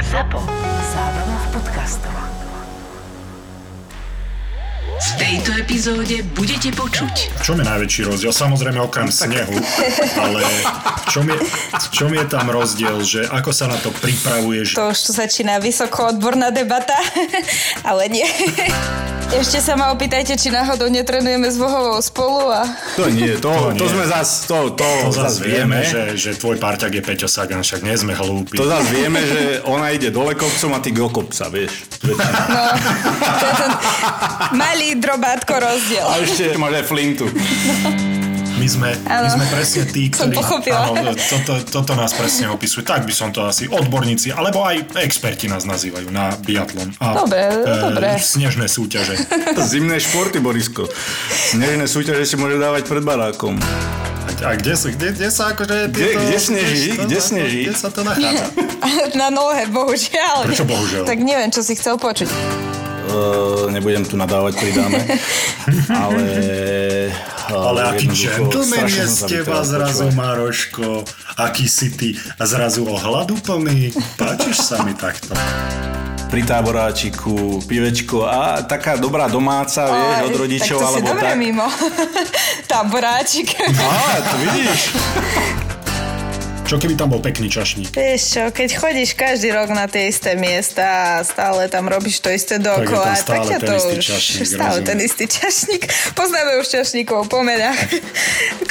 ZAPO. Zábava v podcastoch. V tejto epizóde budete počuť. V čom je najväčší rozdiel? Samozrejme okrem snehu, ale v čom je tam rozdiel, že ako sa na to pripravuješ? To už tu začína vysokoodborná debata, ale nie. Ešte sa ma opýtajte, či náhodou netrenujeme s Vohovou spolu a... To zase vieme, že tvoj parťak je Peťo Sagan, však nie sme hlúpi. To zase vieme, že ona ide dole kopcom a ty do kopca, vieš. No, to je ten malý drobátko rozdiel. A ešte máš aj flintu. My sme presne tí, ktorí... Áno, toto nás presne opisuje. Tak by som to asi odborníci, alebo aj experti nás nazývajú na biatlon. Dobre. Snežné súťaže. Zimné športy, Borisko. Snežné súťaže si môže dávať pred barákom. A kde sa akože... Kde sneží? Kde sa to nachádza? Na nohe, bohužiaľ. Prečo bohužiaľ? Tak neviem, čo si chcel počuť. Nebudem tu nadávať, pridáme. Ale aký gentleman je z teba zrazu, Maroško. Aký si ty a zrazu ohľadu plný. Páčiš sa mi takto. Pri táboráčiku, pivečko a taká dobrá domáca, vieš, od rodičov. Tak to si dobre mimo. Táboráčik. To vidíš. Čo keby tam bol pekný čašník? Vieš čo, keď chodíš každý rok na tie isté miesta a stále tam robíš to isté dookola, tak je tam stále ten istý čašník. Poznáme už čašníkov po menách.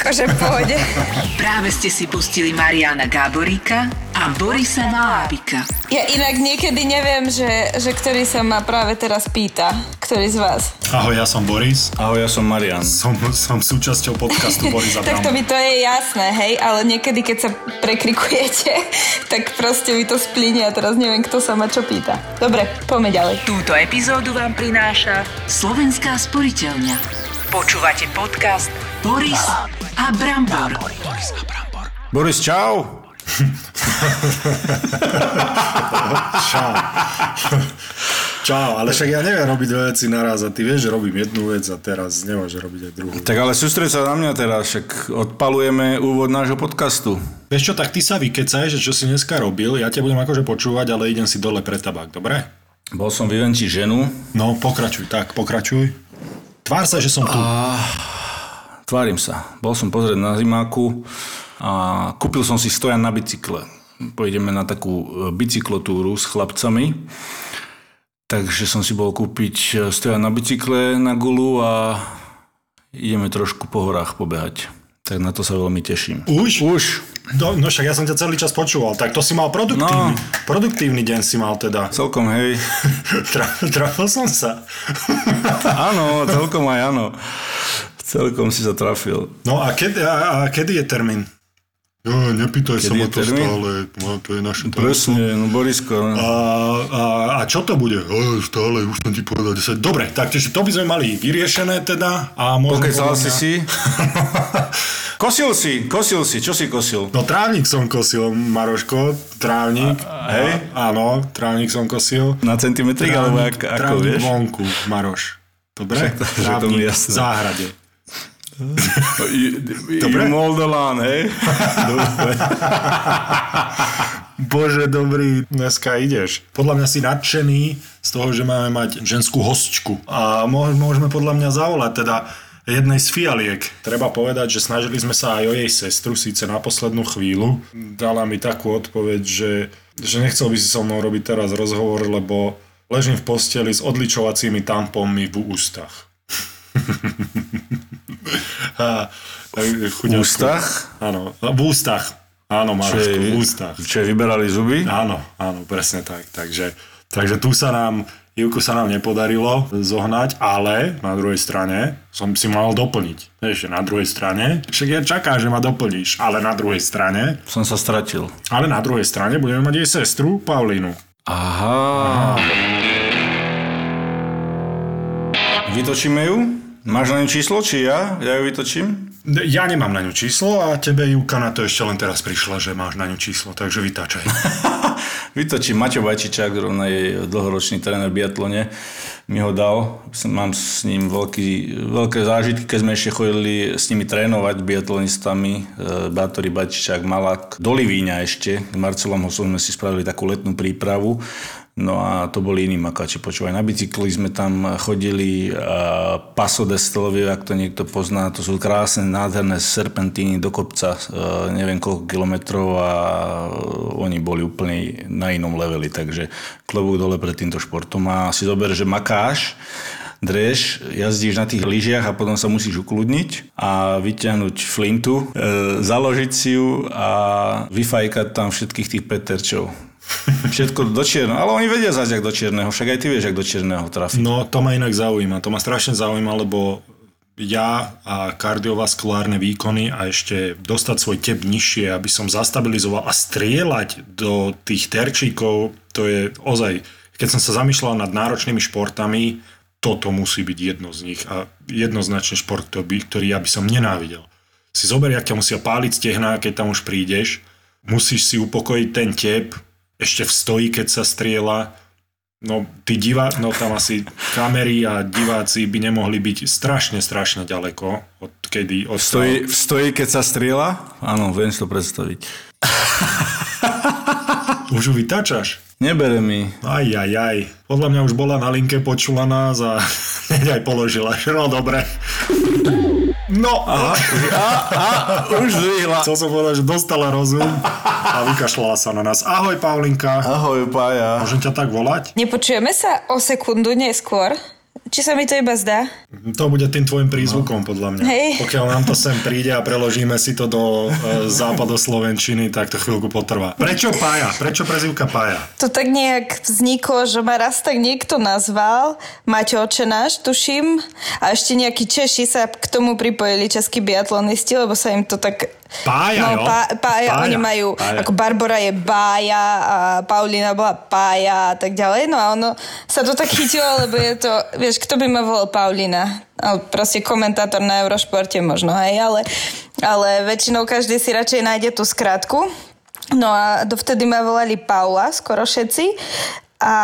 Akože v pohode. Práve ste si pustili Mariána Gáborika a Borisa Lavíka. Ja inak niekedy neviem, že ktorý sa ma práve teraz pýta. Ktorý z vás? Ahoj, ja som Boris. Ahoj, ja som Marián. Som súčasťou podcastu Borisa. Tak to mi to je jasné, hej, ale niekedy, keď sa prekrikujete, tak proste mi to splíne a teraz neviem, kto sa ma čo pýta. Dobre, poďme ďalej. Túto epizódu vám prináša Slovenská sporiteľňa. Počúvate podcast Boris a Brambor. Boris, čau! Čau. Čau, ale však ja neviem robiť dve veci naraz a ty vieš, že robím jednu vec a teraz nemôžem robiť aj druhú. Tak ale sústreď sa na mňa teraz, však odpalujeme úvod nášho podcastu. Vieš čo, tak ty sa vykecaj, že čo si dneska robil, ja ťa budem akože počúvať, ale idem si dole pre tabák, dobre? Bol som vyvenčiť ženu. No, pokračuj. Tvár sa, že som tu. Tvárim sa. Bol som pozrieť na zimáku a kúpil som si stojan na bicykle. Pojdeme na takú bicyklotúru s chlapcami. Takže som si bol kúpiť stojan na bicykle na gulu a ideme trošku po horách pobehať. Tak na to sa veľmi teším. Už? No však ja som ťa celý čas počúval. Tak to si mal produktívny. No. Produktívny deň si mal teda. Celkom, hej. Trafil som sa. Áno, celkom aj áno. Celkom si sa trafil. No a kedy je termín? Jo, nepýtaj sa ma to stále, to je naše tému. Presne, no Borisko. A čo to bude? Stále, už som ti povedal 10. Dobre, tak to by sme mali vyriešené teda. Pokecal si? Kosil si, čo si kosil? No trávnik som kosil, Maroško, trávnik. Hej? Áno, trávnik som kosil. Na centimetrik, alebo ako vieš? Trávnik vonku, Maroš. Dobre? Trávnik v záhrade. Dobre? Moldolán, hej? Dobre. Bože, dobrý, dneska ideš. Podľa mňa si nadšený z toho, že máme mať ženskú hostčku. A môžeme podľa mňa zavolať teda jednej z fialiek. Treba povedať, že snažili sme sa aj o jej sestru, síce na poslednú chvíľu. Dala mi takú odpoveď, že nechcel by si so mnou robiť teraz rozhovor, lebo ležím v posteli s odličovacími tamponmi v ústach. V ústach? Áno, v ústach. Áno, Marošku, v ústach. Čiže vyberali zuby? Áno, presne tak. Takže tu sa nám, Ivku sa nám nepodarilo zohnať, ale na druhej strane som si mal doplniť. Ešte na druhej strane. Však ja čaká, že ma doplníš, ale na druhej strane. Som sa stratil. Ale na druhej strane budeme mať jej sestru, Paulínu. Aha. Vytočíme ju? Máš na ňu číslo, či ja? Ja ju vytočím? Ja nemám na ňu číslo a tebe, Júka, na to ešte len teraz prišla, že máš na ňu číslo, takže vytáčaj. vytočí Maťo Bacičák, zrovna je dlhoročný tréner v biatlone, mi ho dal. Mám s ním veľké zážitky, keď sme ešte chodili s nimi trénovať biatlonistami, Bátory, Bacičák, Malák, do Livíňa ešte, k Marcelom Hosom sme si spravili takú letnú prípravu. No a to boli iní makáči, počúvaj, na bicykli sme tam chodili, Paso de Stelovie, ak to niekto pozná, to sú krásne, nádherné serpentíny do kopca, neviem koľko kilometrov, a oni boli úplne na inom leveli, takže klobúk dole pred týmto športom. A si zober, že makáš, drž, jazdíš na tých lyžiach a potom sa musíš ukludniť a vyťahnuť flintu, založiť si ju a vyfajkať tam všetkých tých peterčov. Všetko do čierneho, ale oni vedia zase jak do čierneho, však aj ty vieš jak do čierneho trafiť. No to ma inak zaujíma, to ma strašne zaujíma, lebo ja a kardiovaskulárne výkony a ešte dostať svoj tep nižšie, aby som zastabilizoval a strieľať do tých terčíkov, to je ozaj, keď som sa zamýšľal nad náročnými športami, toto musí byť jedno z nich a jednoznačne šport, ktorý ja by som nenávidel. Si zober, aké musia páliť stehná, keď tam už prídeš, musíš si upokojiť ten tep, ešte v stoji, keď sa strieľa. No, tí diváci, no tam asi kamery a diváci by nemohli byť strašne ďaleko, odkedy... V stoji, keď sa strieľa? Áno, viem si to predstaviť. Už ju vytáčaš? Nebere mi. Aj. Podľa mňa už bola na linke, počula nás a hneď aj položila. No, dobre. No, už zvihla. Chcel som povedať, že dostala rozum a vykašľala sa na nás. Ahoj, Paulinka. Ahoj, Pája. Môžem ťa tak volať? Nepočujeme sa o sekundu neskôr? Či sa mi to iba zdá? To bude tým tvojim prízvukom, podľa mňa. Hej. Pokiaľ nám to sem príde a preložíme si to do západoslovenčiny, tak to chvíľku potrvá. Prečo Pája? Prečo prezývka Pája? To tak nejak vzniklo, že ma raz tak niekto nazval, Maťo Očenáš, tuším, a ešte nejakí Češi sa k tomu pripojili, českí biatlonisti, lebo sa im to tak... Pája, no, jo? Pája, oni majú, Pája. Ako Barbora je Bája a Paulína bola Pája a tak ďalej, no a ono sa to tak chytilo, lebo je to, vieš, kto by ma volal Paulína? Proste komentátor na Eurošporte možno, hej, ale väčšinou každý si radšej nájde tú skratku, no a dovtedy ma volali Paula, skoro všetci, a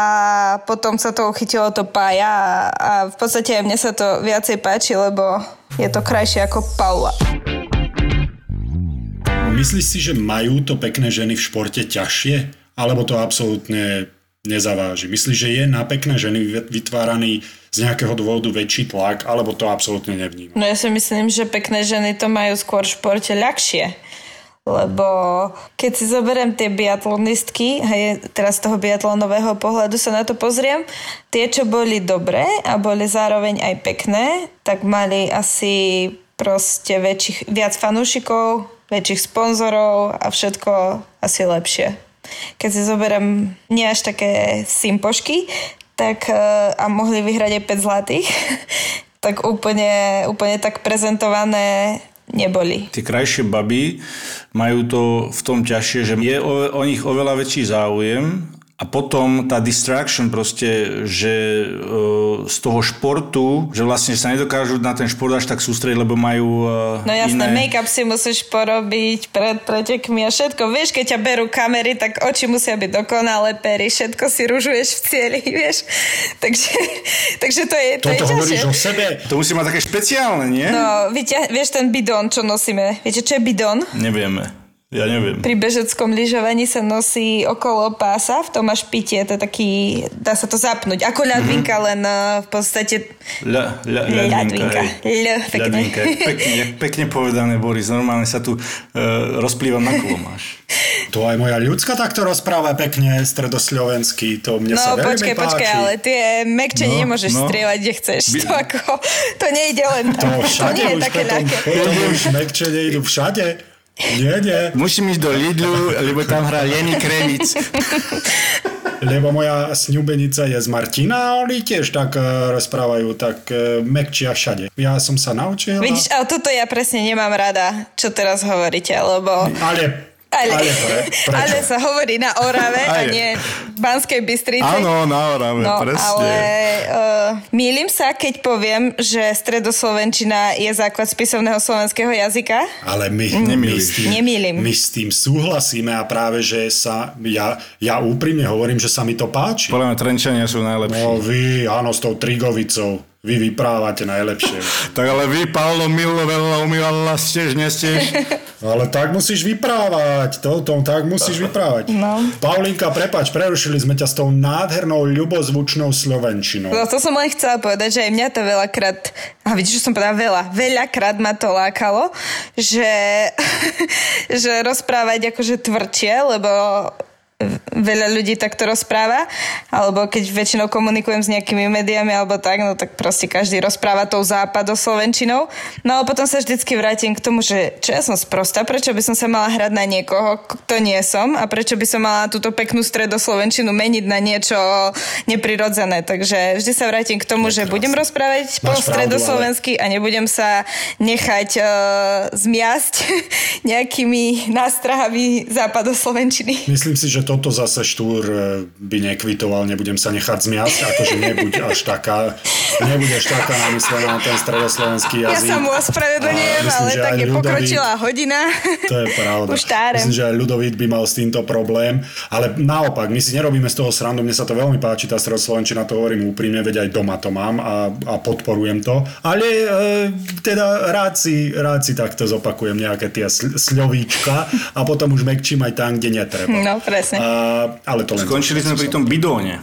potom sa to chytilo to Pája a v podstate aj mne sa to viacej páči, lebo je to krajšie ako Paula. Myslíš si, že majú to pekné ženy v športe ťažšie? Alebo to absolútne nezaváži? Myslíš, že je na pekné ženy vytváraný z nejakého dôvodu väčší tlak? Alebo to absolútne nevníma? No ja si myslím, že pekné ženy to majú skôr v športe ľahšie. Lebo keď si zoberiem tie biatlonistky, hej, teraz z toho biatlonového pohľadu sa na to pozriem, tie, čo boli dobré a boli zároveň aj pekné, tak mali asi proste viac fanúšikov, väčších sponzorov a všetko asi lepšie. Keď si zoberiem nie až také simpošky, tak a mohli vyhrať aj 5 zlatých, tak úplne tak prezentované neboli. Tie krajšie baby majú to v tom ťažšie, že je o nich oveľa väčší záujem. A potom tá distraction proste, že z toho športu, že vlastne sa nedokážu na ten šport až tak sústrediť, lebo majú no jasné, iné... make-up si musíš porobiť pred pretekmi a všetko. Vieš, keď ťa berú kamery, tak oči musia byť dokonalé, pery, všetko si ružuješ v cieli, vieš. Takže to je... Toto to hovoríš o sebe. To musí mať také špeciálne, nie? No, vieš ten bidón, čo nosíme? Viete, čo je bidón? Nevieme. Ja neviem. Pri bežeckom lyžovaní sa nosí okolo pása, v tom máš pitie, to taký, dá sa to zapnúť, ako ľadvinka, len v podstate... Ľadvinka. Ľadvinka, pekne povedané, Boris, normálne sa tu rozplývam na klomáš. To aj moja ľudská takto rozpráva pekne stredoslovenský, to mne sa veľmi páči. No počkaj, ale tie mekčenie nemôžeš strieľať, kde chceš. To nejde len tam. To nie je také ľahké. To už mekčenie idú všade. Nie. Musím ísť do Lidlu, lebo tam hrá Leni Krevic. Lebo moja sňubenica je z Martina a oni tiež tak rozprávajú, tak mekčia všade. Ja som sa naučil. Vidíš, ale toto ja presne nemám rada, čo teraz hovoríte, lebo... Ale Ale sa hovorí na Orave a nie v Banskej Bystrici. Áno, na Orave, no, presne. Ale mýlim sa, keď poviem, že stredoslovenčina je základ spisovného slovenského jazyka. Ale my s tým súhlasíme a práve, že sa, ja úprimne hovorím, že sa mi to páči. Podľa mňa Trenčania sú najlepší. No vy, áno, s tou Trigovicou. Vy vyprávate najlepšie. Tak ale vy, Paolo, milo, veľa umývala, stiež, nestiež. Ale tak musíš vyprávať. Tak musíš vyprávať. No. Paulinka, prepáč, prerušili sme ťa s tou nádhernou, ľubozvučnou slovenčinou. No, to som len chcela povedať, že aj mňa to veľakrát, a vidíš, že som povedala veľakrát ma to lákalo, že rozprávať akože tvrdšie, lebo veľa ľudí takto rozpráva, alebo keď väčšinou komunikujem s nejakými médiami alebo tak, no tak proste každý rozpráva tou západoslovenčinou. No a potom sa vždycky vrátim k tomu, že čo ja som sprosta, prečo by som sa mala hrať na niekoho, kto nie som, a prečo by som mala túto peknú stredoslovenčinu meniť na niečo neprirodzené. Takže vždy sa vrátim k tomu, že budem rozprávať po stredoslovensky a nebudem sa nechať zmiasť nejakými nástrahami západoslovenčiny. Myslím si, že toto zase Štúr by nekvitoval, nebudem sa nechať zmiasť, akože nebudeš taká namyslená na ten stredoslovenský jazyk. Ja sa mu ospravedlňujem, ale tak je pokročilá hodina. To je pravda. Myslím, že aj Ľudovít by mal s týmto problém, ale naopak, my si nerobíme z toho srandu, mne sa to veľmi páči, tá stredoslovenčina, to hovorím úprimne, veď aj doma to mám a podporujem to, ale teda rád si takto zopakujem nejaké tie slovíčka a potom už mekčím aj tam, kde netreba. No, presne. Ale to skončili sme pri tom bidóne.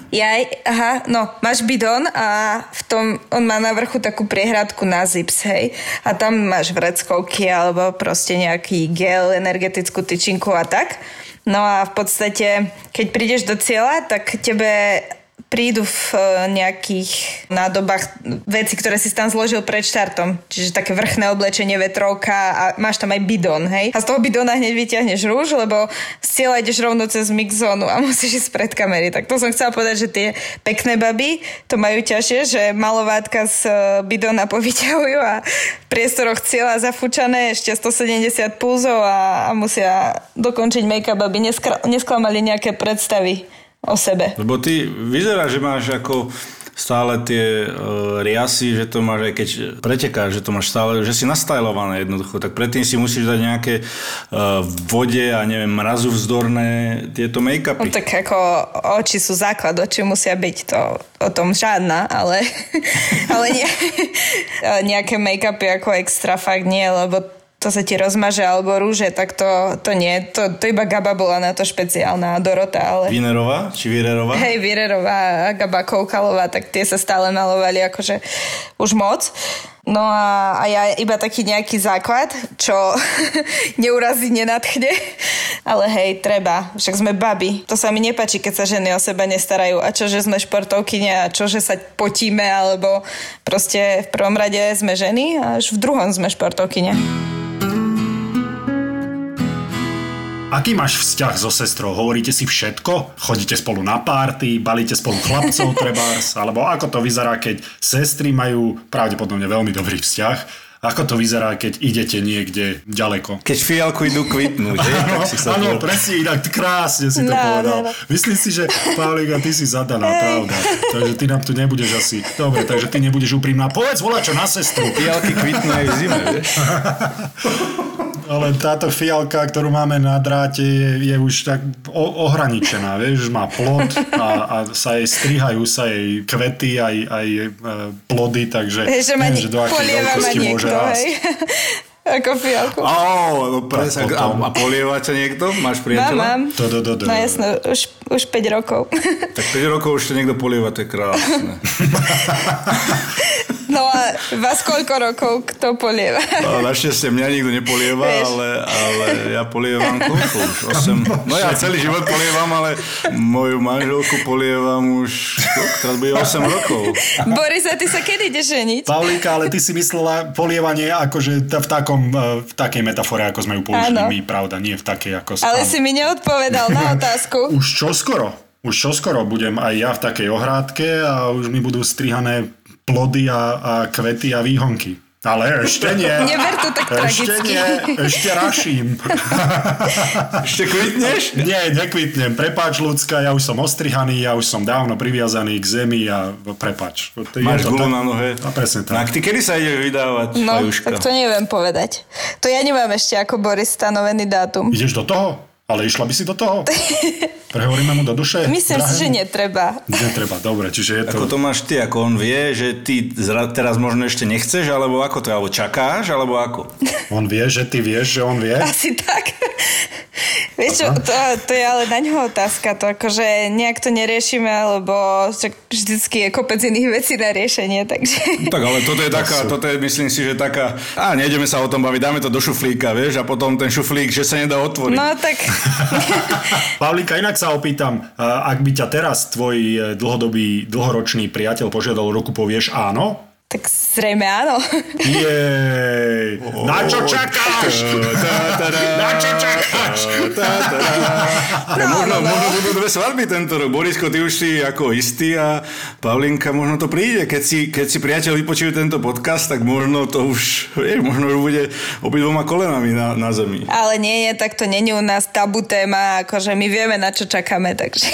Máš bidón a v tom, on má na vrchu takú priehradku na zips, hej. A tam máš vreckovky alebo proste nejaký gel, energetickú tyčinku a tak. No a v podstate, keď prídeš do cieľa, tak tebe prídu v nejakých nádobách veci, ktoré si tam zložil pred štartom. Čiže také vrchné oblečenie, vetrovka a máš tam aj bidón, hej? A z toho bidóna hneď vyťahneš rúž, lebo z cieľa ideš rovno cez mixzónu a musíš ísť pred kamery. Tak to som chcela povedať, že tie pekné baby to majú ťažšie, že malovátka z bidóna povyťahujú a v priestoroch cieľa zafúčané ešte 170 pulzov a musia dokončiť make-up, aby nesklamali nejaké predstavy o sebe. Lebo ty vyzerá, že máš ako stále tie riasy, že to máš, aj keď pretekáš, že to máš stále, že si nastajlované jednoducho, tak predtým si musíš dať nejaké vode a neviem, mrazu vzdorné tieto make-upy. No, tak ako oči sú základ, oči musia byť, to o tom žiadna, ale nie, nejaké make-upy ako extra fakt nie, lebo to sa ti rozmaže, alebo rúže, tak to nie. To iba Gaba bola na to špeciálna, Dorota, ale... Vírerová? Či Vírerová? Hej, Vírerová a Gaba Koukálová, tak tie sa stále malovali akože už moc. No a ja iba taký nejaký základ, čo neurazí, nenadchne. Ale hej, treba. Však sme baby. To sa mi nepáči, keď sa ženy o seba nestarajú. A čo, že sme športovkyne a čo, že sa potíme, alebo proste v prvom rade sme ženy a až v druhom sme športovkyne. Aký máš vzťah so sestrou? Hovoríte si všetko? Chodíte spolu na párty? Balíte spolu chlapcov trebárs? Alebo ako to vyzerá, keď sestry majú pravdepodobne veľmi dobrý vzťah? Ako to vyzerá, keď idete niekde ďaleko? Keď fialku idú kvitnúť. Áno, presne, inak krásne si to povedal. No. Myslím si, že Paulíka, ty si zadaná, pravda. Takže ty nám tu nebudeš asi... Dobre, takže ty nebudeš úprimná. Povedz, volá čo na sestru. Fialky kvitnú aj v zime, vieš? Ale táto fialka, ktorú máme na dráte, je už tak ohraničená, vieš? Má plod a sa jej strihajú, sa jej kvety, aj plody, takže neviem, že do akej veľkosti môže. Ako fialku. No presne. A polieva ťa niekto? Máš priateľa? Mám. No jasno, už 5 rokov. Tak 5 rokov už to niekto polieva, to je krásne. No a vás koľko rokov kto polieva? Našťastie mňa nikto nepolieva, ale ja polievam koľko už? 8. No ja celý život polievam, ale moju manželku polievam už teraz bude 8 rokov. Boris, a ty sa kedy ideš ženiť? Paulíka, ale ty si myslela polievanie akože v takom v takej metafore, ako sme ju použili my, pravda, nie v takej, ako... Ale si mi neodpovedal na otázku. Už čoskoro budem aj ja v takej ohrádke a už mi budú strihané plody a kvety a výhonky. Ale ešte nie. Neber to tak tragicky. Ešte nie, ešte raším. Ešte kvitneš? Nie, nekvitnem. Prepáč, ľudská, ja už som ostrihaný, ja už som dávno priviazaný k zemi a prepáč. Máš gulu na nohe. A presne tak. Ty kedy sa ideš vydávať, no, Pajuška? Tak to neviem povedať. To ja nemám ešte ako Boris stanovený dátum. Ideš do toho? Ale išla by si do toho? Prehovoríme mu do duše? Myslím si, že netreba. Netreba, dobre. Čiže je to... Ako to máš ty? Ako on vie, že ty teraz možno ešte nechceš, alebo ako to? Alebo čakáš, alebo ako? On vie, že ty vieš, že on vie? Asi tak. Vieš čo, to je ale na ňoho otázka. To akože nejak to neriešime, lebo vždycky je kopec iných vecí na riešenie, takže... Tak ale toto je taká, toto je, myslím si, že taká... A nejdeme sa o tom baviť, dáme to do šuflíka, vieš? A potom ten šuflík, že sa nedá otvoriť. No tak... Pavlíka, inak sa opýtam, ak by ťa teraz tvoj dlhodobý, dlhoročný priateľ požiadal ruku, povieš áno? Tak zrejme áno. Jej. Na čo čakáš? Na čo čakáš? Možno budú dve svadby tento rok. Borisko, ty už si ako istý a Pavlinka, možno to príde. Keď si priateľ vypočuje tento podcast, tak možno to už, vieš, možno už bude obidvoma kolenami na zemi. Ale nie, tak to není u nás tabu téma, akože my vieme, na čo čakáme, takže...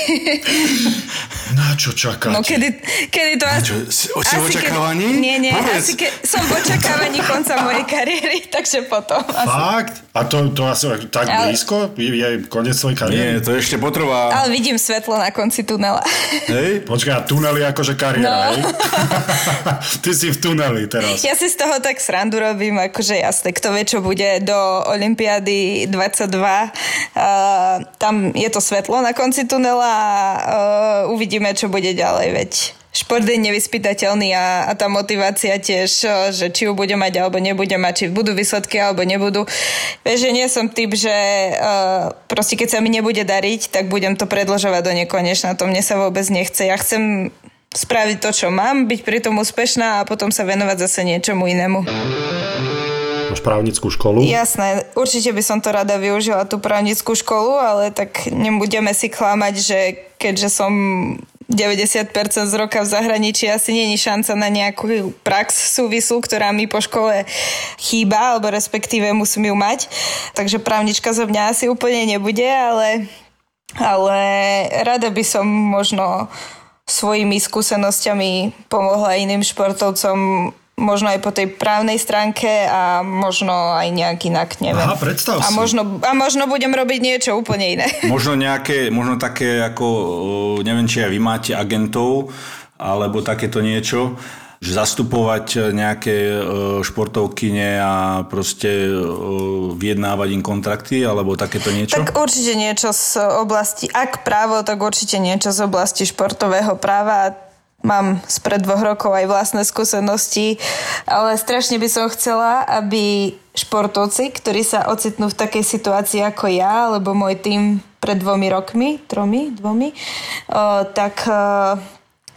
Na čo čakáte? No kedy to asi očakávaní? Nie, asi som v očakávaní konca mojej kariéry, takže potom. Fakt? A to asi tak blízko? Je koniec svojej kariéry? Nie, to ešte potrvá. Ale vidím svetlo na konci tunela. Hej, počkaj, tunel je akože kariéra, no. Ty si v tuneli teraz. Ja si z toho tak srandu robím, akože jasne, kto vie, čo bude do Olympiády 22. Tam je to svetlo na konci tunela a uvidíme, čo bude ďalej, veď. Šport je nevyspytateľný a tá motivácia tiež, že či ju bude mať alebo nebude mať, či budú výsledky alebo nebudú. Vieš, že nie som typ, že proste keď sa mi nebude dariť, tak budem to predĺžovať do nekonečna. To mne sa vôbec nechce. Ja chcem spraviť to, čo mám, byť pri tom úspešná a potom sa venovať zase niečomu inému. Máš právnickú školu? Jasné, určite by som to rada využila, tú právnickú školu, ale tak nebudeme si klamať, že keďže som 90% z roka v zahraničí, asi nie je šanca na nejakú prax súvislú, ktorá mi po škole chýba, alebo respektíve musím ju mať. Takže právnička zo mňa asi úplne nebude, ale rada by som možno svojimi skúsenosťami pomohla iným športovcom, možno aj po tej právnej stránke a možno aj nejak inak, neviem. Aha, predstav si. A možno budem robiť niečo úplne iné. Možno také ako, neviem, či aj vy máte agentov, alebo takéto niečo, že zastupovať nejaké športovkyne a proste vyjednávať im kontrakty alebo takéto niečo? Tak určite niečo z oblasti, ak právo, tak určite niečo z oblasti športového práva. Mám spred 2 rokov aj vlastné skúsenosti, ale strašne by som chcela, aby športovci, ktorí sa ocitnú v takej situácii ako ja, alebo môj tým pred 2 rokmi, 3, 2, tak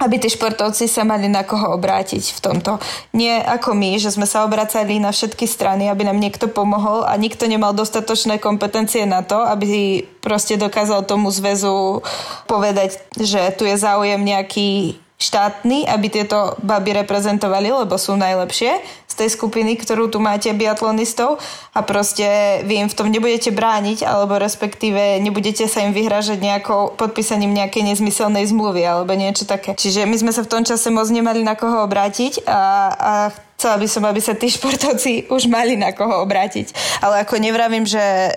aby tí športovci sa mali na koho obrátiť v tomto. Nie ako my, že sme sa obracali na všetky strany, aby nám niekto pomohol a nikto nemal dostatočné kompetencie na to, aby proste dokázal tomu zväzu povedať, že tu je záujem nejaký štátny, aby tieto baby reprezentovali, lebo sú najlepšie z tej skupiny, ktorú tu máte biatlonistov a proste vy im v tom nebudete brániť, alebo respektíve nebudete sa im vyhrážať nejakou podpísaním nejakej nezmyselnej zmluvy alebo niečo také. Čiže my sme sa v tom čase moc nemali na koho obrátiť a chcela by som, aby sa tí športovci už mali na koho obrátiť. Ale ako nevravím, že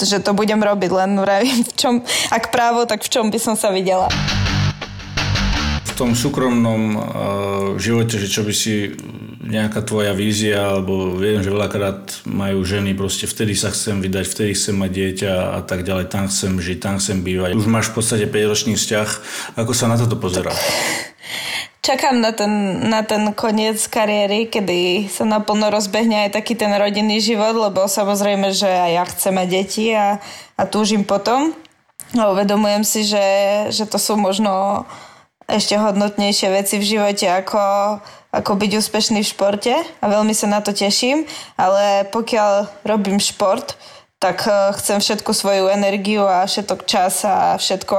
to budem robiť, len vravím, v čom, ak právo, tak v čom by som sa videla. V tom súkromnom živote, že čo by si nejaká tvoja vízia, alebo viem, že veľakrát majú ženy, proste vtedy sa chcem vydať, vtedy chcem mať dieťa a tak ďalej, tam chcem žiť, tam chcem bývať. Už máš v podstate 5-ročný vzťah. Ako sa na toto pozerá? Čakám na ten koniec kariéry, kedy sa naplno rozbehne aj taký ten rodinný život, lebo samozrejme, že aj ja chcem mať deti a túžim potom. A uvedomujem si, že to sú možno ešte hodnotnejšie veci v živote ako byť úspešný v športe a veľmi sa na to teším, ale pokiaľ robím šport, tak chcem všetku svoju energiu a všetok čas a všetko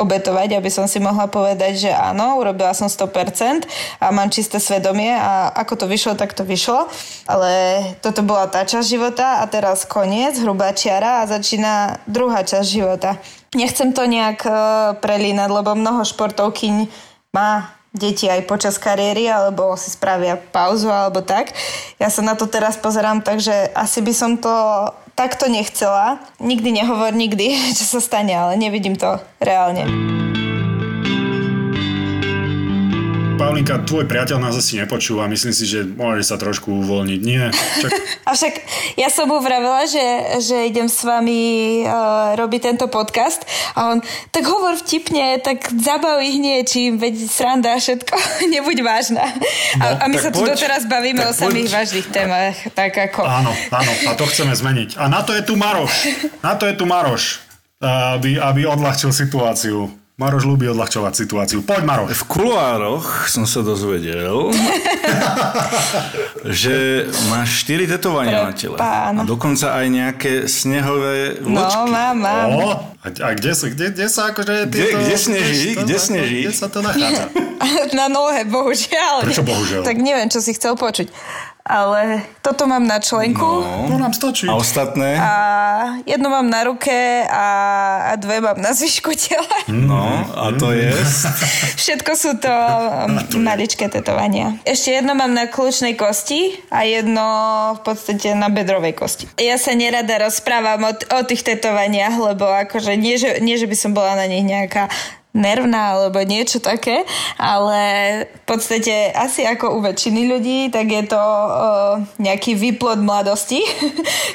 obetovať, aby som si mohla povedať, že áno, urobila som 100% a mám čisté svedomie a ako to vyšlo, tak to vyšlo. Ale toto bola tá časť života a teraz koniec, hrubá čiara a začína druhá časť života. Nechcem to nejak prelínať, lebo mnoho športovkyň má deti aj počas kariéry, alebo si spravia pauzu, alebo tak. Ja sa na to teraz pozerám, takže asi by som to takto nechcela. Nikdy nehovor nikdy, čo sa stane, ale nevidím to reálne. Paulinka, tvoj priateľ nás asi nepočúva. Myslím si, že môže sa trošku uvoľniť. Nie. Avšak ja som mu vravela, že idem s vami robiť tento podcast a on, tak hovor vtipne, tak zabaví hniečím, veď sranda všetko, nebuď vážna. No, a my sa tu doteraz bavíme o samých vážnych témach. Tak ako... Áno, a to chceme zmeniť. A na to je tu Maroš. Aby odľahčil situáciu. Maroš ľúbi odľahčovať situáciu. Poď, Maroš. V kuloároch som sa dozvedel, že máš 4 tetovania na tele. A dokonca aj nejaké snehové vločky. No, mám. A kde sa akože... Kde sneží? Kde sa to nachádza? Na nohe, bohužiaľ. Prečo bohužiaľ? Tak neviem, čo si chcel počuť. Ale toto mám na členku. No, to nám stačí. A ostatné? A jedno mám na ruke a 2 mám na zvyšku tela. No, a to je? Všetko sú to maličké tetovania. Ešte jedno mám na kľúčnej kosti a jedno v podstate na bedrovej kosti. Ja sa nerada rozprávam o tých tetovaniach, lebo akože nie, že by som bola na nich nejaká nervná alebo niečo také, ale v podstate asi ako u väčšiny ľudí, tak je to nejaký výplod mladosti,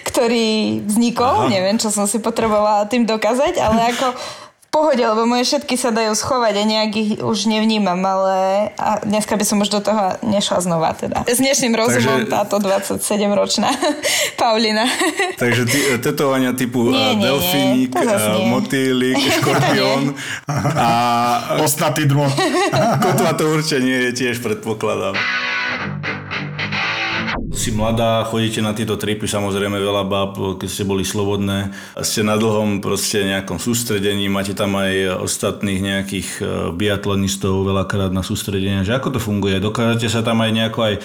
ktorý vznikol. Aha. Neviem, čo som si potrebovala tým dokázať, ale ako v pohode, lebo moje všetky sa dajú schovať a nejak ich už nevnímam, ale a dneska by som už do toho nešla znova teda. S dnešným rozumom táto 27-ročná Paulina. Takže tetovania typu delfínik, motýlik, škorpión a ostnatý drôt. Kotva to určite nie je, tiež predpokladám. Si mladá, chodíte na tieto tripy, samozrejme veľa báb, keď ste boli slobodné. Ste na dlhom proste nejakom sústredení, máte tam aj ostatných nejakých biatlonistov veľakrát na sústredenia. Že ako to funguje? Dokážete sa tam aj nejako aj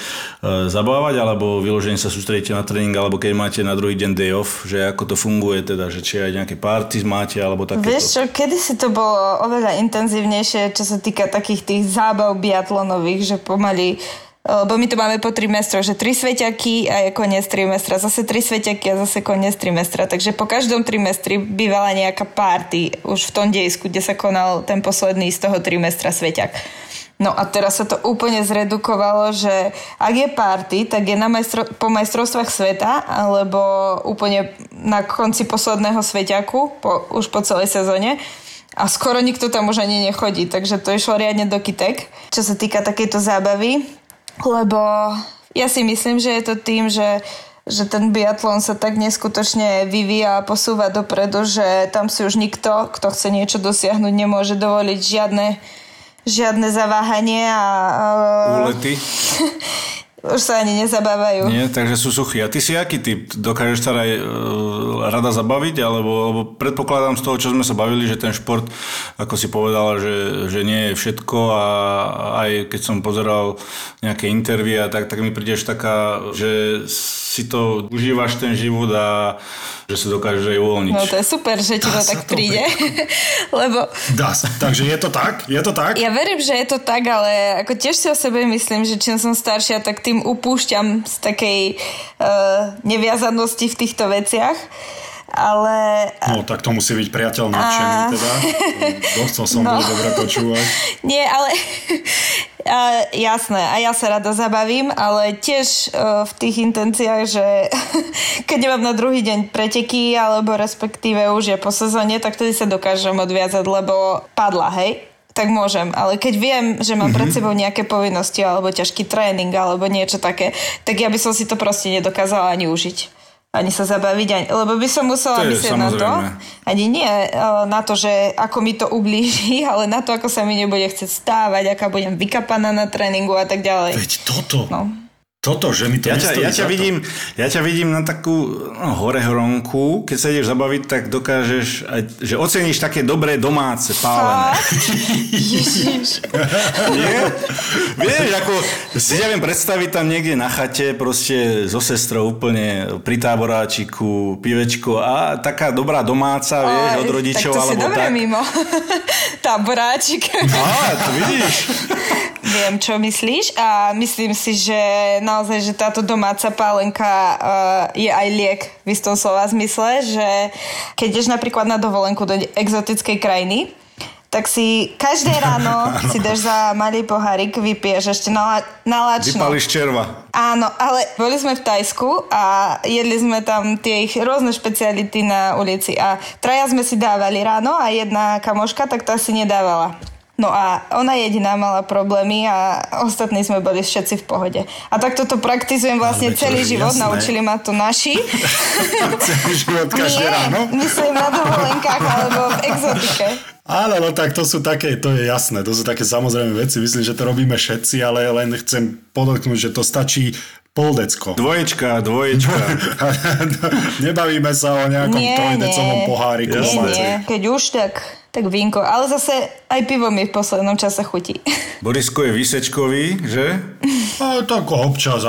zabávať, alebo vyloženie sa sústredíte na tréning, alebo keď máte na druhý deň day off, že ako to funguje teda, že či aj nejaké party máte, alebo takéto? Vieš čo, kedysi to bolo oveľa intenzívnejšie, čo sa týka takých tých zábav biatlonových, že pomaly... Lebo my to máme po 3 mestra, že 3 sveťaky a je koniec 3 mestra, zase 3 sveťaky a zase koniec 3 mestra. Takže po každom 3 mestri bývala nejaká party už v tom dejsku, kde sa konal ten posledný z toho 3 mestra sveťak. No a teraz sa to úplne zredukovalo, že ak je party, tak je na po majstrovstvách sveta, alebo úplne na konci posledného sveťaku, už po celej sezóne. A skoro nikto tam už ani nechodí, takže to išlo riadne do kytek, čo sa týka takejto zábavy. Lebo ja si myslím, že je to tým, že ten biatlon sa tak neskutočne vyvíja a posúva dopredu, že tam si už nikto, kto chce niečo dosiahnuť, nemôže dovoliť žiadne zaváhanie a... Úlety? Už sa ani nezabávajú. Nie, takže sú suchí. A ty si aký typ? Dokážeš sa aj rada zabaviť? Alebo predpokladám z toho, čo sme sa bavili, že ten šport, ako si povedala, že nie je všetko a aj keď som pozeral nejaké interview a tak mi prídeš taká, že si to užívaš ten život a že sa dokážeš aj uvoľniť. No to je super, že ti to tak príde. Lebo... Dá sa. Takže je to tak? Je to tak? Ja verím, že je to tak, ale ako tiež si o sebe myslím, že čím som staršia, tak tým upúšťam z takej neviazanosti v týchto veciach. Ale... No, tak to musí byť priateľ nadšený teda. Dostal som bol dobré počúvať. Nie, ale... jasné, a ja sa rada zabavím, ale tiež v tých intenciách, že keď nemám na druhý deň preteky, alebo respektíve už je po sezóne, tak tedy sa dokážem odviazať, lebo padla, hej? Tak môžem, ale keď viem, že mám pred sebou nejaké povinnosti, alebo ťažký tréning, alebo niečo také, tak ja by som si to proste nedokázala ani užiť. Ani sa zabaviť, lebo by som musela myslieť na to, ani nie na to, že ako mi to ublíži, ale na to, ako sa mi nebude chcieť stávať, aká budem vykapaná na tréningu a tak ďalej. Veď toto. No. Toto, že mi to nestojí za to. Ja ťa vidím na takú horehronku. Keď sa ideš zabaviť, tak dokážeš, že oceníš také dobré domáce pálené. Ježiš. Nie? Vieš, ako si ja viem predstaviť tam niekde na chate, proste so sestrou úplne pri táboráčiku, pivečko a taká dobrá domáca, vieš, od rodičov alebo tak. Tak to si dobre mimo. Táboráčik. Á, to vidíš. Viem, čo myslíš a myslím si, že naozaj, že táto domáca pálenka je aj liek v istom slova zmysle, že keď ideš napríklad na dovolenku do exotickej krajiny, tak si každé ráno si dáš za malý pohárik, vypiješ ešte nalačno. Vypališ červa. Áno, ale boli sme v Tajsku a jedli sme tam tie ich rôzne špeciality na ulici a traja sme si dávali ráno a jedna kamoška, tak tá si nedávala. No a ona jediná mala problémy a ostatní sme boli všetci v pohode. A tak toto praktizujem vlastne celý život, jasné. Naučili ma to naši. Celý život každé ráno? Myslím na dovolenkách alebo v exotike. Áno, no tak to sú také, to je jasné, to sú také samozrejme veci, myslím, že to robíme všetci, ale len chcem podotknúť, že to stačí poldecko. Dvoječka. Nebavíme sa o nejakom trojdecovom poháriku. Nie. Keď už tak vínko, ale zase aj pivo mi v poslednom čase chutí. Borisko je výsečkový, že? Tak občas,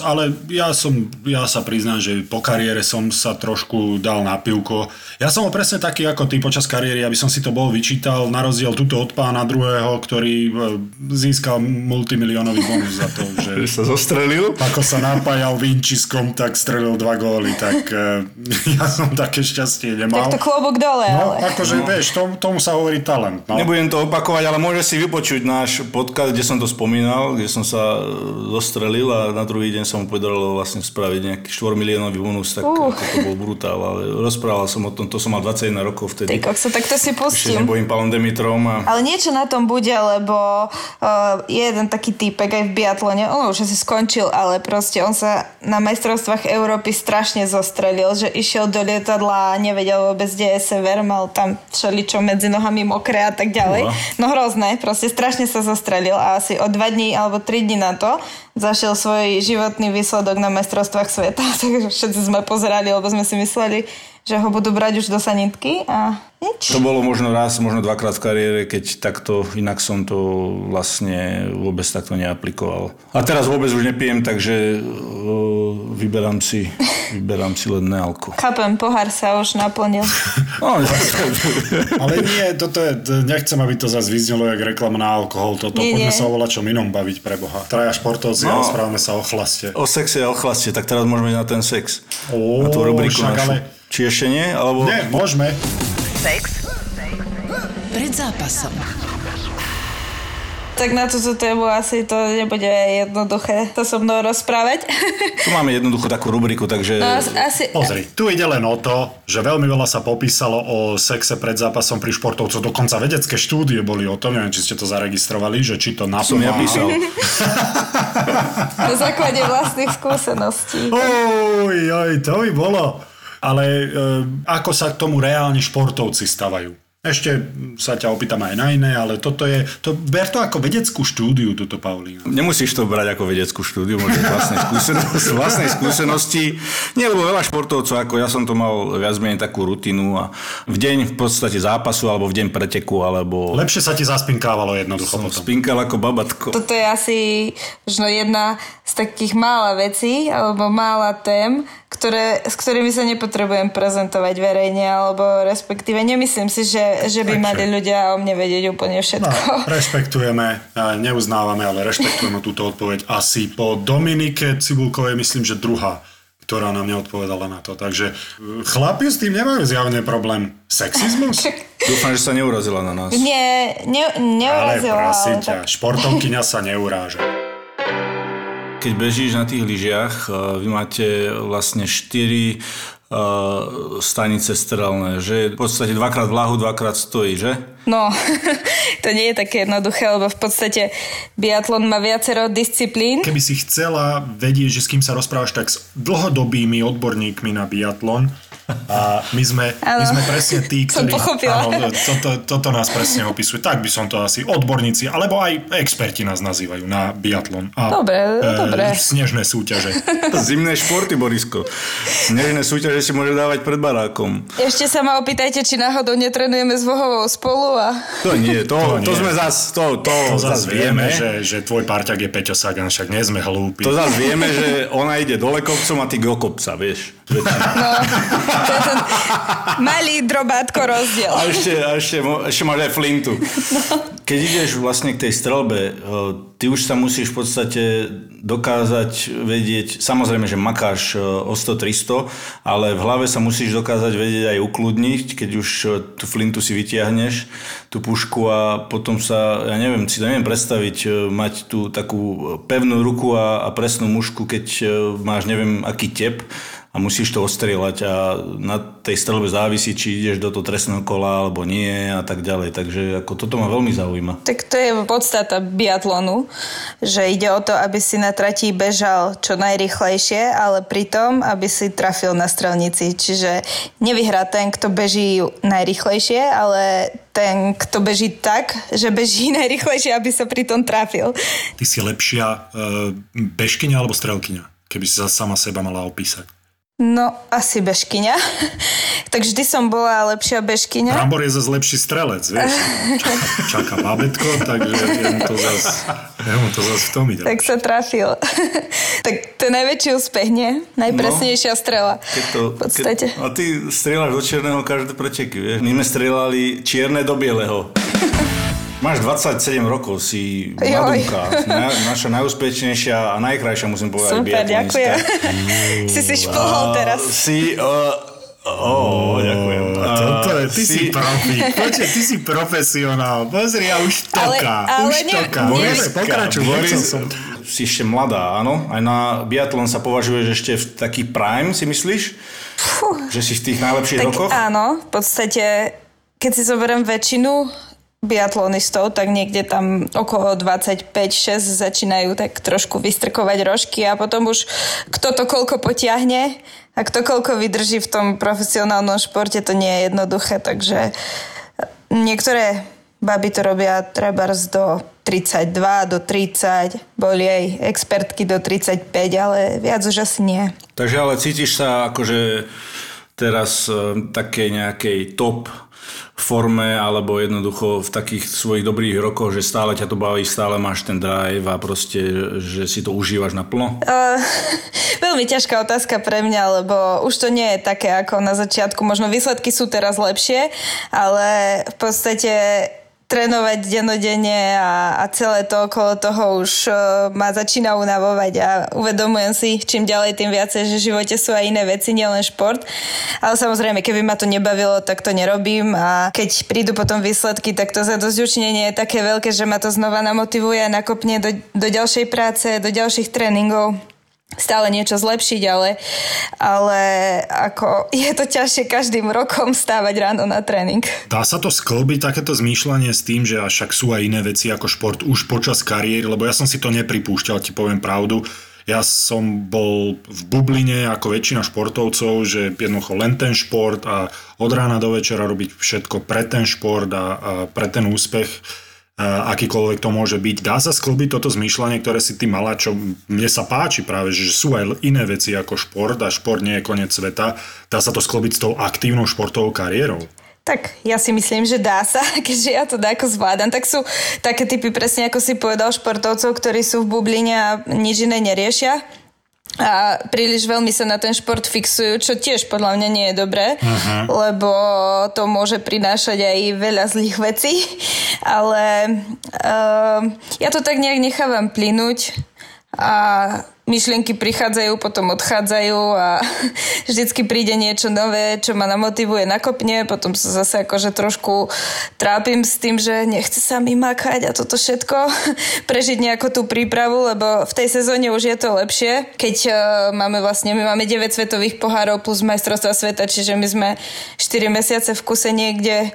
ale ja sa priznám, že po kariére som sa trošku dal na pivko. Ja som ho presne taký ako ty počas kariéry, aby som si to bol vyčítal, na rozdiel tuto od pána druhého, ktorý získal multimilionový bonus za to, že sa zostrelil. Ako sa napájal vinčiskom, tak strelil 2 góly, tak ja som také šťastie nemal. Tak to klobok dole, no, ale... Akože, vieš, tomu sa hovorí talent. No. Nebudem to opakovať, ale môže si vypočuť náš podcast, kde som to spomínal, kde som sa zostrelil a na druhý deň sa mu podarilo vlastne spraviť nejaký 4-miliónový bonus, tak to bol brutál, ale rozprával som o tom, to som mal 21 rokov vtedy. Ty kokso, tak to si pustím. Ešte nebojím Pálom Demitrom. A... Ale niečo na tom bude, lebo je jeden taký týpek aj v biatlone, on už asi skončil, ale proste on sa na majstrovstvách Európy strašne zostrelil, že išiel do lietadla a nevedel vôbec, kde je sever, mal tam všeličo medzi nohami mokré a tak ďalej. No hrozné, proste strašne sa zostrelil a asi o 2 dní alebo 3 dní na to zašiel svoj životný výsledok na majstrovstvách sveta, takže všetci sme pozerali, lebo sme si mysleli, že ho budú brať už do sanitky a nič. To bolo možno raz, možno 2-krát v kariére, keď takto, inak som to vlastne vôbec takto neaplikoval. A teraz vôbec už nepijem, takže vyberám si len nealko. Chápem, pohár sa už naplnil. Ale nie, toto je, nechcem, aby to zase vyznelo jak reklama na alkohol, toto poďme sa o voľačom inom baviť pre Boha. Traja športovci, ale správame sa o chlaste. O sexe a o chlaste, tak teraz môžeme ísť na ten sex. Na tú rubriku našu. Či ešte nie? Alebo... Nie, môžeme. Sex. Pred zápasom. Tak na túto tému asi to nebude jednoduché to so mnou rozprávať. Tu máme jednoducho takú rubriku, takže... No, asi... Pozri, tu ide len o to, že veľmi veľa sa popísalo o sexe pred zápasom pri športovcoch. Dokonca vedecké štúdie boli o tom, neviem, či ste to zaregistrovali, že či to napomáha. Som ja písal. Na základe vlastných skúseností. Oj, to by bolo... Ale ako sa k tomu reálne športovci stavajú? Ešte sa ťa opýtam aj na iné, ale toto je... Ber to ako vedeckú štúdiu, toto, Paulína. Nemusíš to brať ako vedeckú štúdiu, možno vlastnej skúsenosti. Nie, lebo veľa športovcov, ako ja som to mal viac menej takú rutinu a v deň v podstate zápasu, alebo v deň preteku, alebo... Lepšie sa ti zaspinkávalo jednoducho som potom. Spinkal ako babatko. Toto je asi možno jedna z takých mála vecí, alebo mála tém, s ktorými sa nepotrebujem prezentovať verejne, alebo respektíve nemyslím si, že by mali ľudia o mne vedieť úplne všetko. No, rešpektujeme, neuznávame, ale rešpektujeme túto odpoveď. Asi po Dominike Cibulkovej myslím, že druhá, ktorá nám neodpovedala na to. Takže chlapi s tým nemajú zjavne problém. Sexizmus? Dúfam, že sa neurazila na nás. Nie, neurazila. Ale prosím ťa, športovkyňa sa neuráža. Keď bežíš na tých lyžiach, vy máte vlastne 4 stanice strelné, že v podstate 2-krát vláhu, 2-krát stojí, že? No, to nie je také jednoduché, lebo v podstate biatlon má viacero disciplín. Keby si chcela vedieť, že s kým sa rozprávaš, tak s dlhodobými odborníkmi na biatlon, A my sme presne tí, ktorí... Áno, toto nás presne opisuje. Tak by som to asi odborníci, alebo aj experti nás nazývajú na biatlon. A dobre. Snežné súťaže. Zimné športy, Borisko. Snežné súťaže si môže dávať pred barákom. Ešte sa ma opýtajte, či náhodou netrenujeme s Vohovou spolu a... To nie. Sme zas... To zas vieme, že tvoj parťak je Peťo Sagan, však nie sme hlúpi. To zas vieme, že ona ide dole kopcom a ty go kopca, vieš. No, to je ten malý drobátko rozdiel. A ešte máš aj flintu. Keď ideš vlastne k tej strelbe, ty už sa musíš v podstate dokázať vedieť, samozrejme, že makáš o 100-300, ale v hlave sa musíš dokázať vedieť aj ukludniť, keď už tú flintu si vytiahneš, tú pušku a potom sa, ja neviem, si to neviem predstaviť, mať tú takú pevnú ruku a presnú mušku, keď máš neviem aký tep a musíš to ostrieľať a na tej strelbe závisí, či ideš do toho trestného kola alebo nie a tak ďalej. Takže ako toto ma veľmi zaujíma. Tak to je podstata biatlonu, že ide o to, aby si na trati bežal čo najrýchlejšie, ale pritom, aby si trafil na strelnici. Čiže nevyhrá ten, kto beží najrýchlejšie, ale ten, kto beží tak, že beží najrýchlejšie, aby sa pritom trafil. Ty si lepšia bežkyňa alebo strelkyňa, keby si sama seba mala opísať? No, asi bežkyňa. Tak vždy som bola lepšia bežkyňa. Barbor je zase lepší strelec, vieš. Čaká bábätko, takže ja mu to zase v tom ide. Tak sa trafil. Tak to je najväčší úspech, nie? Najpresnejšia strela. V podstate. A ty strieľaš do čierneho každé preteky, vieš. My sme strieľali čierne do bieleho. Máš 27 rokov, si mladúka, naša najúspečnejšia a najkrajšia, musím povedať. Super, ďakujem. Si šplhol teraz. Ďakujem. Ty si profesionál. Pozri, ja už toká. Pokračuj. Si ešte mladá, áno? Aj na biatlon sa považuješ ešte v taký prime, si myslíš? Že si v tých najlepších rokoch? Áno, v podstate, keď si zoberiem väčšinu biatlonistov, tak niekde tam okolo 25-6 začínajú tak trošku vystrkovať rožky a potom už kto to koľko potiahne a kto koľko vydrží v tom profesionálnom športe, to nie je jednoduché, takže niektoré baby to robia trebárs do 32, do 30, boli aj expertky do 35, ale viac už asi nie. Takže ale cítiš sa akože teraz také nejakej top forme, alebo jednoducho v takých svojich dobrých rokoch, že stále ťa to baví, stále máš ten drive a proste, že si to užívaš naplno? Veľmi ťažká otázka pre mňa, lebo už to nie je také ako na začiatku. Možno výsledky sú teraz lepšie, ale v podstate trénovať denodenne a celé to okolo toho už ma začína unavovať a uvedomujem si čím ďalej, tým viacej, že v živote sú aj iné veci, nielen šport. Ale samozrejme, keby ma to nebavilo, tak to nerobím a keď prídu potom výsledky, tak to zadosťučinenie je také veľké, že ma to znova namotivuje a nakopne do ďalšej práce, do ďalších tréningov. Stále niečo zlepšiť, ale ako je to ťažšie každým rokom stávať ráno na tréning. Dá sa to sklbiť, takéto zmýšľanie s tým, že však sú aj iné veci ako šport už počas kariéry, lebo ja som si to nepripúšťal, ti poviem pravdu. Ja som bol v bubline ako väčšina športovcov, že jednoducho len ten šport a od rána do večera robiť všetko pre ten šport a pre ten úspech, akýkoľvek to môže byť. Dá sa sklbiť toto zmýšľanie, ktoré si ty mala, čo mne sa páči práve, že sú aj iné veci ako šport a šport nie je koniec sveta. Dá sa to sklbiť s tou aktívnou športovou kariérou? Tak, ja si myslím, že dá sa, keďže ja to dáko zvládam. Tak sú také typy, presne ako si povedal, športovcov, ktorí sú v bubline a nič iné neriešia a príliš veľmi sa na ten šport fixujú, čo tiež podľa mňa nie je dobré, lebo to môže prinášať aj veľa zlých vecí, ale ja to tak nejak nechávam plynúť a myšlienky prichádzajú, potom odchádzajú a vždycky príde niečo nové, čo ma namotivuje, nakopne, potom sa zase akože trošku trápim s tým, že nechce sa mi makať a toto všetko, prežiť nejakú tú prípravu, lebo v tej sezóne už je to lepšie, keď my máme 9 svetových pohárov plus majstrovstvá sveta, čiže my sme 4 mesiace v kuse niekde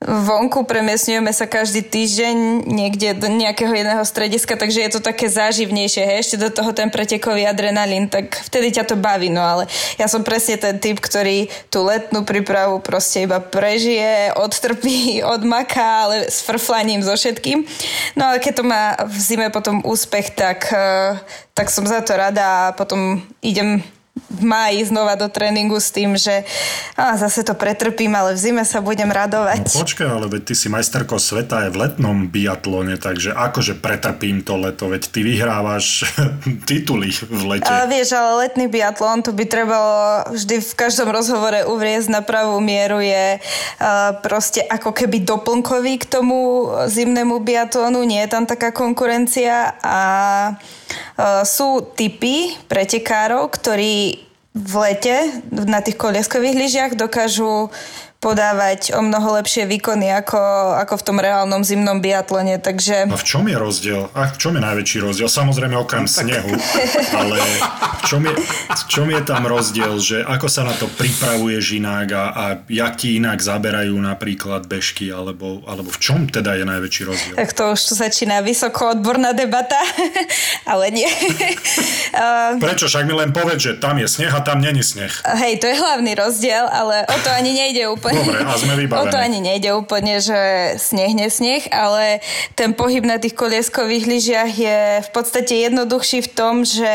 vonku, premiesňujeme sa každý týždeň niekde do nejakého jedného strediska, takže je to také záživnejšie, hej? Ešte do toho ten pretekový adrenalín, tak vtedy ťa to baví, no ale ja som presne ten typ, ktorý tú letnú prípravu proste iba prežije, odtrpí, odmaká, ale s frflaním, so všetkým. No ale keď to má v zime potom úspech, tak som za to rada a potom idem v máji znova do tréningu s tým, že zase to pretrpím, ale v zime sa budem radovať. No počkaj, ale veď ty si majsterkou sveta aj v letnom biatlone, takže akože pretrpím to leto, veď ty vyhrávaš tituly v lete. Vieš, ale letný biatlon, to by trebalo vždy v každom rozhovore uvriezť na pravú mieru, je proste ako keby doplnkový k tomu zimnému biatlonu, nie je tam taká konkurencia a sú typy pretekárov, ktorí v lete na tých kolieskových lyžiach dokážu podávať o mnoho lepšie výkony ako v tom reálnom zimnom biatlone, takže... A v čom je rozdiel? A v čom je najväčší rozdiel? Samozrejme okrem snehu, ale v čom je tam rozdiel, že ako sa na to pripravuješ inak a jak ti inak zaberajú napríklad bežky, alebo v čom teda je najväčší rozdiel? Tak to už tu začína vysokoodborná debata, ale nie. Prečo? Však mi len povedz, že tam je sneh a tam není sneh. Hej, to je hlavný rozdiel, ale o to ani nejde úplne. Dobre, a sme vybavení. O to ani nejde úplne, že sneh, nesneh, ale ten pohyb na tých kolieskových lyžiach je v podstate jednoduchší v tom, že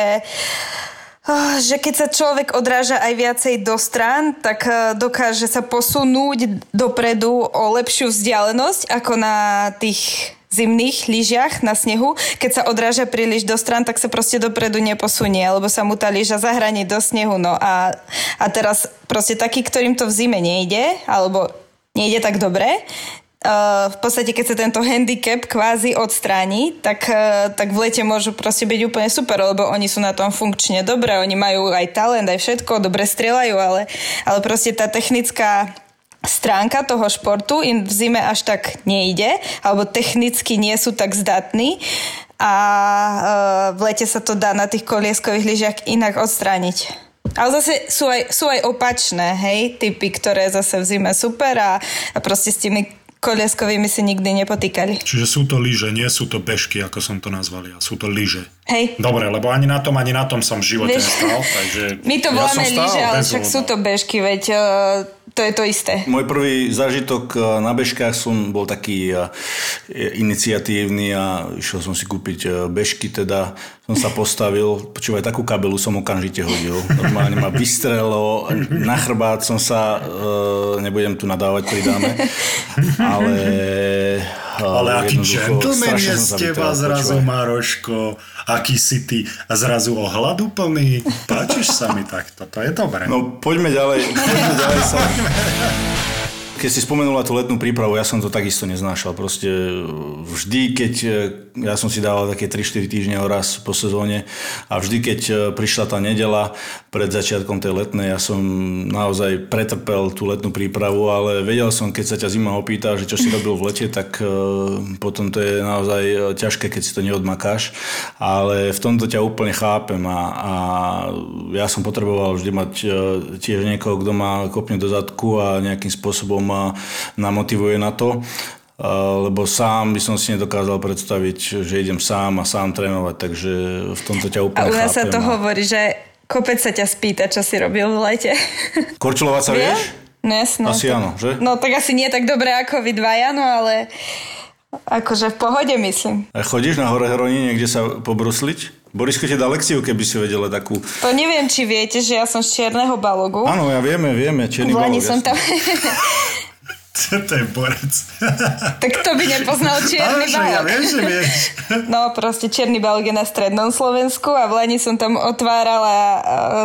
keď sa človek odráža aj viacej do strán, tak dokáže sa posunúť dopredu o lepšiu vzdialenosť ako na tých zimných lyžiach na snehu. Keď sa odráža príliš do strán, tak sa proste dopredu neposunie, lebo sa mu tá lyža zahraní do snehu. No a teraz proste takí, ktorým to v zime nejde, alebo nejde tak dobre, v podstate keď sa tento handicap kvázi odstráni, tak v lete môžu proste byť úplne super, lebo oni sú na tom funkčne dobre, oni majú aj talent, aj všetko, dobre strieľajú, ale proste tá technická stránka toho športu im v zime až tak nejde, alebo technicky nie sú tak zdatní a v lete sa to dá na tých kolieskových lyžiach inak odstrániť. Ale zase sú aj opačné, hej, typy, ktoré zase v zime super a proste s tými kolieskovými si nikdy nepotýkali. Čiže sú to lyže, nie sú to bežky, ako som to nazval ja. Sú to lyže. Hej. Dobre, lebo ani na tom som v živote nestal, takže... My to voláme lyže, ale však sú to bežky, veď to je to isté. Môj prvý zážitok na bežkách som bol taký iniciatívny a išiel som si kúpiť bežky, teda som sa postavil, počúvaj, takú kabelu som okamžite hodil. Normálne ma vystrelo, na chrbát som sa, nebudem tu nadávať, pridáme, ale aký gentleman je z teba zrazu, Maroško, aký si ty a zrazu ohľadu plný, páčiš sa mi takto, to je dobré. No poďme ďalej sa. Keď si spomenula tú letnú prípravu, ja som to takisto neznášal, proste vždy, keď ja som si dával také 3-4 týždne raz po sezóne a vždy, keď prišla tá nedeľa pred začiatkom tej letnej, ja som naozaj pretrpel tú letnú prípravu, ale vedel som, keď sa ťa zima opýta, že čo si robil v lete, tak potom to je naozaj ťažké, keď si to neodmakáš, ale v tomto ťa úplne chápem a ja som potreboval vždy mať tiež niekoho, kto ma kopne do zadku a nejakým spôsobom ma namotivuje na to, lebo sám by som si nedokázal predstaviť, že idem sám a sám trénovať, takže v tomto ťa úplne chápem. A u nás sa to hovorí, že kopec sa ťa spýta, čo si robil v lete. Korčulovať sa vieš? Dnes, no, asi to... áno, že? No tak asi nie tak dobre ako vy dvaja, no ale akože v pohode myslím. A chodíš na Hore Hroní niekde sa pobrusliť? Borisko ti dá lekciu, keby si vedela takú... To neviem, či viete, že ja som z Černého Balogu. Áno, ja vieme, Černý Balog. Som tam... To je borec. Tak to by nepoznal Černý Balog. Ja viem, že vieš. No proste Černý Balog je na strednom Slovensku a v Lani som tam otvárala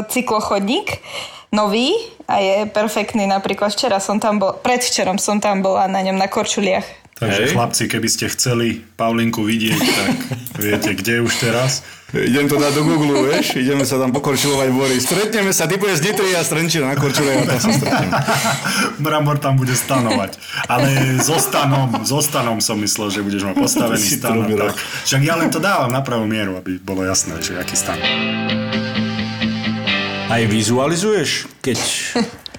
cyklochodník nový a je perfektný. Napríklad predvčerom som tam bola na ňom na korčuliach. Takže chlapci, keby ste chceli Paulinku vidieť, tak viete, kde už teraz. Idem to dať do Google, vieš? Ideme sa tam pokorčilovať, Boris. Stretneme sa, ty budeš z Nitry a Strenčina na korčule, tak sa stretneme. Mramor tam bude stanovať. Ale so stanom som myslel, že budeš mať postavený stan. Však ja len to dávam na pravú mieru, aby bolo jasné, že aký stan. Aj vizualizuješ, keď...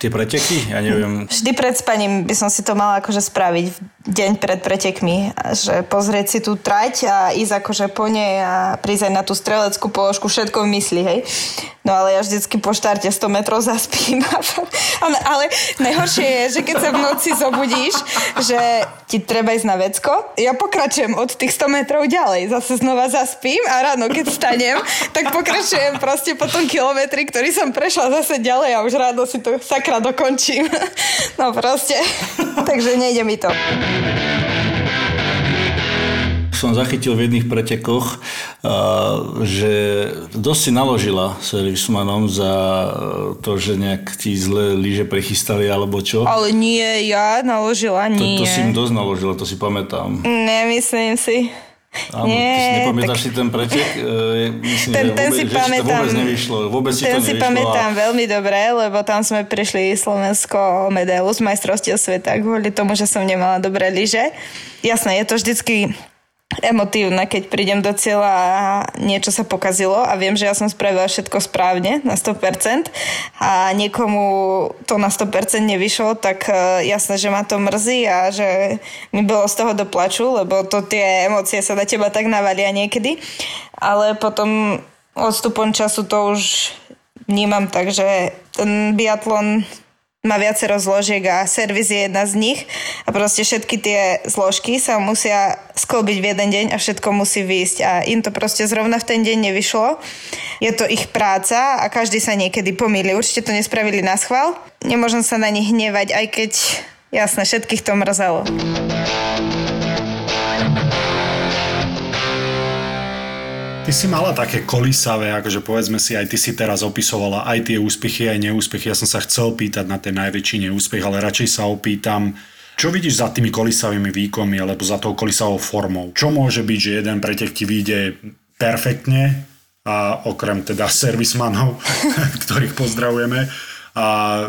tie preteky? Ja neviem. Vždy pred spaním by som si to mala akože spraviť deň pred pretekmi, že pozrieť si tú trať a ísť akože po nej a prísť aj na tú streleckú položku, všetko v mysli, hej. No ale ja vždycky po štarte 100 metrov zaspím. Ale najhoršie je, že keď sa v noci zobudíš, že ti treba ísť na vecko, ja pokračujem od tých 100 metrov ďalej, zase znova zaspím a ráno, keď vstanem, tak pokračujem proste po tom kilometri, ktorý som prešla zase ďalej a už ráno si to sakra dokončím. No proste. Takže nejde mi to. Som zachytil v jedných pretekoch, že dosť si naložila s servismanom za to, že nejak ti zle lyže prechystali alebo čo. Ale nie, ja naložila, nie. To si im dosť naložila, to si pamätám. Nemyslím si. Áno, nie, ty si nepamätáš tak... si ten pretek? Myslím, že si to vôbec nevyšlo. Pamätám veľmi dobre, lebo tam sme prišli Slovensko medailu z majstrovstiev sveta kvôli tomu, že som nemala dobré lyže. Jasné, je to vždycky emotívne, keď prídem do cieľa a niečo sa pokazilo a viem, že ja som spravila všetko správne na 100% a niekomu to na 100% nevyšlo, tak jasné, že ma to mrzí a že mi bolo z toho do plaču, lebo to tie emócie sa na teba tak navalia niekedy, ale potom odstupom času to už vnímam tak, že ten biatlon má viacero zložiek a servis je jedna z nich a proste všetky tie zložky sa musia sklbiť v jeden deň a všetko musí vyjsť a im to proste zrovna v ten deň nevyšlo. Je to ich práca a každý sa niekedy pomýli. Určite to nespravili na schvál. Nemôžem sa na nich hnevať, aj keď jasné, všetkých to mrzelo. Ty si mala také kolísavé, akože povedzme si, aj ty si teraz opisovala aj tie úspechy, aj neúspechy. Ja som sa chcel pýtať na ten najväčší neúspech, ale radšej sa opýtam, čo vidíš za tými kolísavými výkonmi, alebo za tou kolísavou formou? Čo môže byť, že jeden pretek ti vyjde perfektne, a okrem teda servismanov, ktorých pozdravujeme, a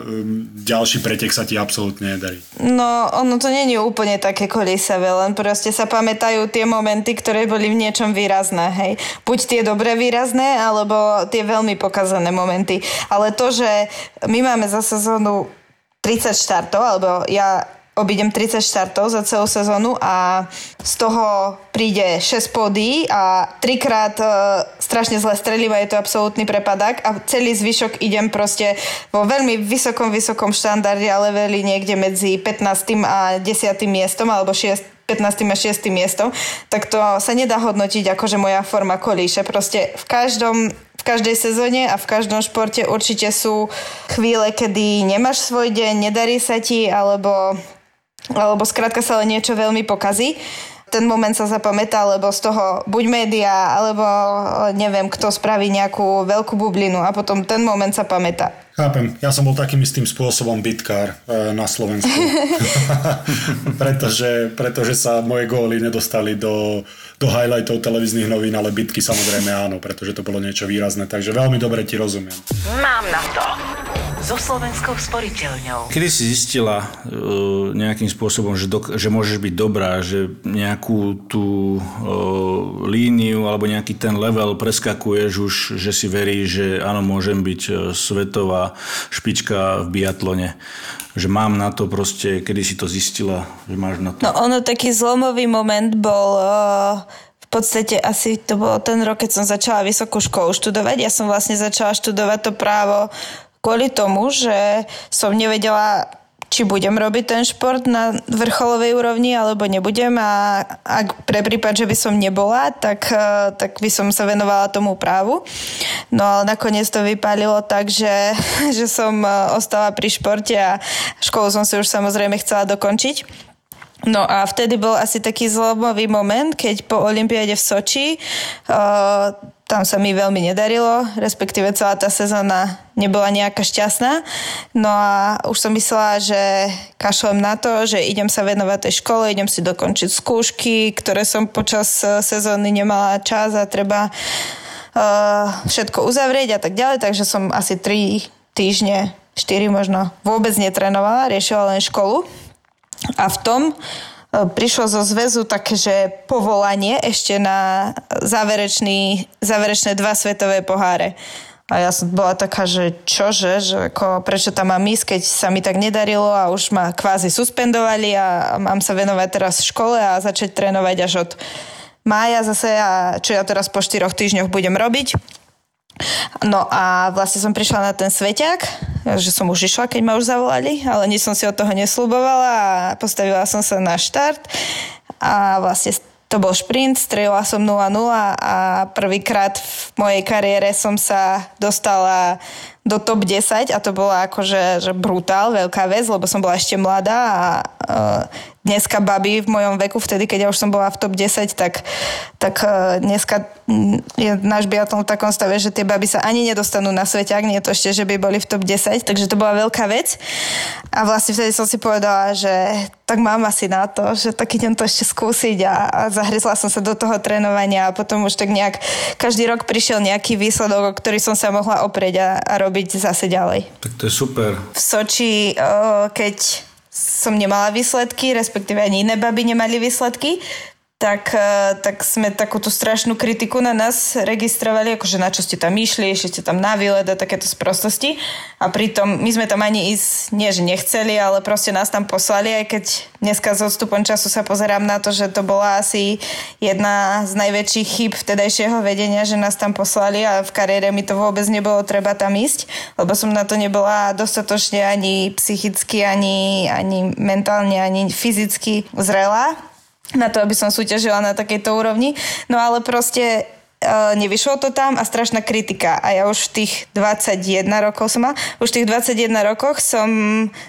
ďalší pretek sa ti absolútne nedarí? No, ono to nie je úplne také kolísavé, len proste sa pamätajú tie momenty, ktoré boli v niečom výrazné, hej. Buď tie dobre výrazné, alebo tie veľmi pokazané momenty. Ale to, že my máme za sezónu 30 štartov, alebo ja obídem 30 štartov za celú sezónu a z toho príde 6 pódií a 3-krát strašne zle strelím, je to absolútny prepadák a celý zvyšok idem proste vo veľmi vysokom štandarde a leveli niekde medzi 15. a 10. miestom alebo 15. a 6. miestom, tak to sa nedá hodnotiť akože moja forma kolíše. Proste v každej sezóne a v každom športe určite sú chvíle, kedy nemáš svoj deň, nedarí sa ti alebo skrátka sa len niečo veľmi pokazí. Ten moment sa zapamätá, lebo z toho buď média, alebo neviem, kto spraví nejakú veľkú bublinu a potom ten moment sa pamätá. Chápem. Ja som bol takým istým spôsobom bitkár na Slovensku. pretože sa moje góly nedostali do highlightov televíznych novín, ale bitky samozrejme áno, pretože to bolo niečo výrazné. Takže veľmi dobre ti rozumiem. Mám na to. So Slovenskou sporiteľňou. Kedy si zistila nejakým spôsobom, že môžeš byť dobrá, že nejakú tú líniu alebo nejaký ten level preskakuješ už, že si veríš, že áno, môžem byť svetová špička v biatlone? Že mám na to proste, kedy si to zistila, že máš na to? No ono, taký zlomový moment bol... V podstate asi to bol ten rok, keď som začala vysokú školu študovať. Ja som vlastne začala študovať to právo kvôli tomu, že som nevedela, či budem robiť ten šport na vrcholovej úrovni, alebo nebudem. A ak pre prípad, že by som nebola, tak by som sa venovala tomu právu. No ale nakoniec to vypálilo tak, že som ostala pri športe a školu som si už samozrejme chcela dokončiť. No a vtedy bol asi taký zlomový moment, keď po olympiáde v Soči, tam sa mi veľmi nedarilo, respektíve celá tá sezóna nebola nejaká šťastná. No a už som myslela, že kašlem na to, že idem sa venovať tej škole, idem si dokončiť skúšky, ktoré som počas sezóny nemala čas a treba všetko uzavrieť a tak ďalej. Takže som asi 3 týždne, 4 možno vôbec netrenovala, riešila len školu. A v tom prišlo zo zväzu také, že povolanie ešte na záverečné 2 svetové poháre. A ja som bola taká, že čože, že ako, prečo tam mám ísť, keď sa mi tak nedarilo a už ma kvázi suspendovali a mám sa venovať teraz v škole a začať trénovať až od mája zase, a čo ja teraz po 4 týždňoch budem robiť. No a vlastne som prišla na ten Sveťák, že som už išla, keď ma už zavolali, ale nič som si od toho nesľubovala a postavila som sa na štart a vlastne to bol šprint, strelila som 0-0 a prvýkrát v mojej kariére som sa dostala do top 10 a to bola akože že brutál, veľká vec, lebo som bola ešte mladá a dneska baby v mojom veku, vtedy, keď ja už som bola v top 10, tak dneska je náš biatlon v takom stave, že tie baby sa ani nedostanú na Sveťák, nie to ešte, že by boli v top 10, takže to bola veľká vec a vlastne vtedy som si povedala, že tak mám asi na to, že tak idem to ešte skúsiť a zahryzla som sa do toho trénovania a potom už tak nejak každý rok prišiel nejaký výsledok, o ktorý som sa mohla oprieť a robiť zase ďalej. Tak to je super. V Soči, keď som nemala výsledky, respektíve ani iné baby nemali výsledky, tak sme takúto strašnú kritiku na nás registrovali, akože na čo ste tam išli ste tam na výlet a takéto sprostosti a pritom my sme tam ani ísť nie, že nechceli, ale proste nás tam poslali, aj keď dneska s odstupom času sa pozerám na to, že to bola asi jedna z najväčších chýb vtedajšieho vedenia, že nás tam poslali a v kariére mi to vôbec nebolo treba tam ísť, lebo som na to nebola dostatočne ani psychicky, ani mentálne, ani fyzicky zrelá na to, aby som súťažila na takejto úrovni. No ale proste nevyšlo to tam a strašná kritika. A ja už v tých 21 rokoch som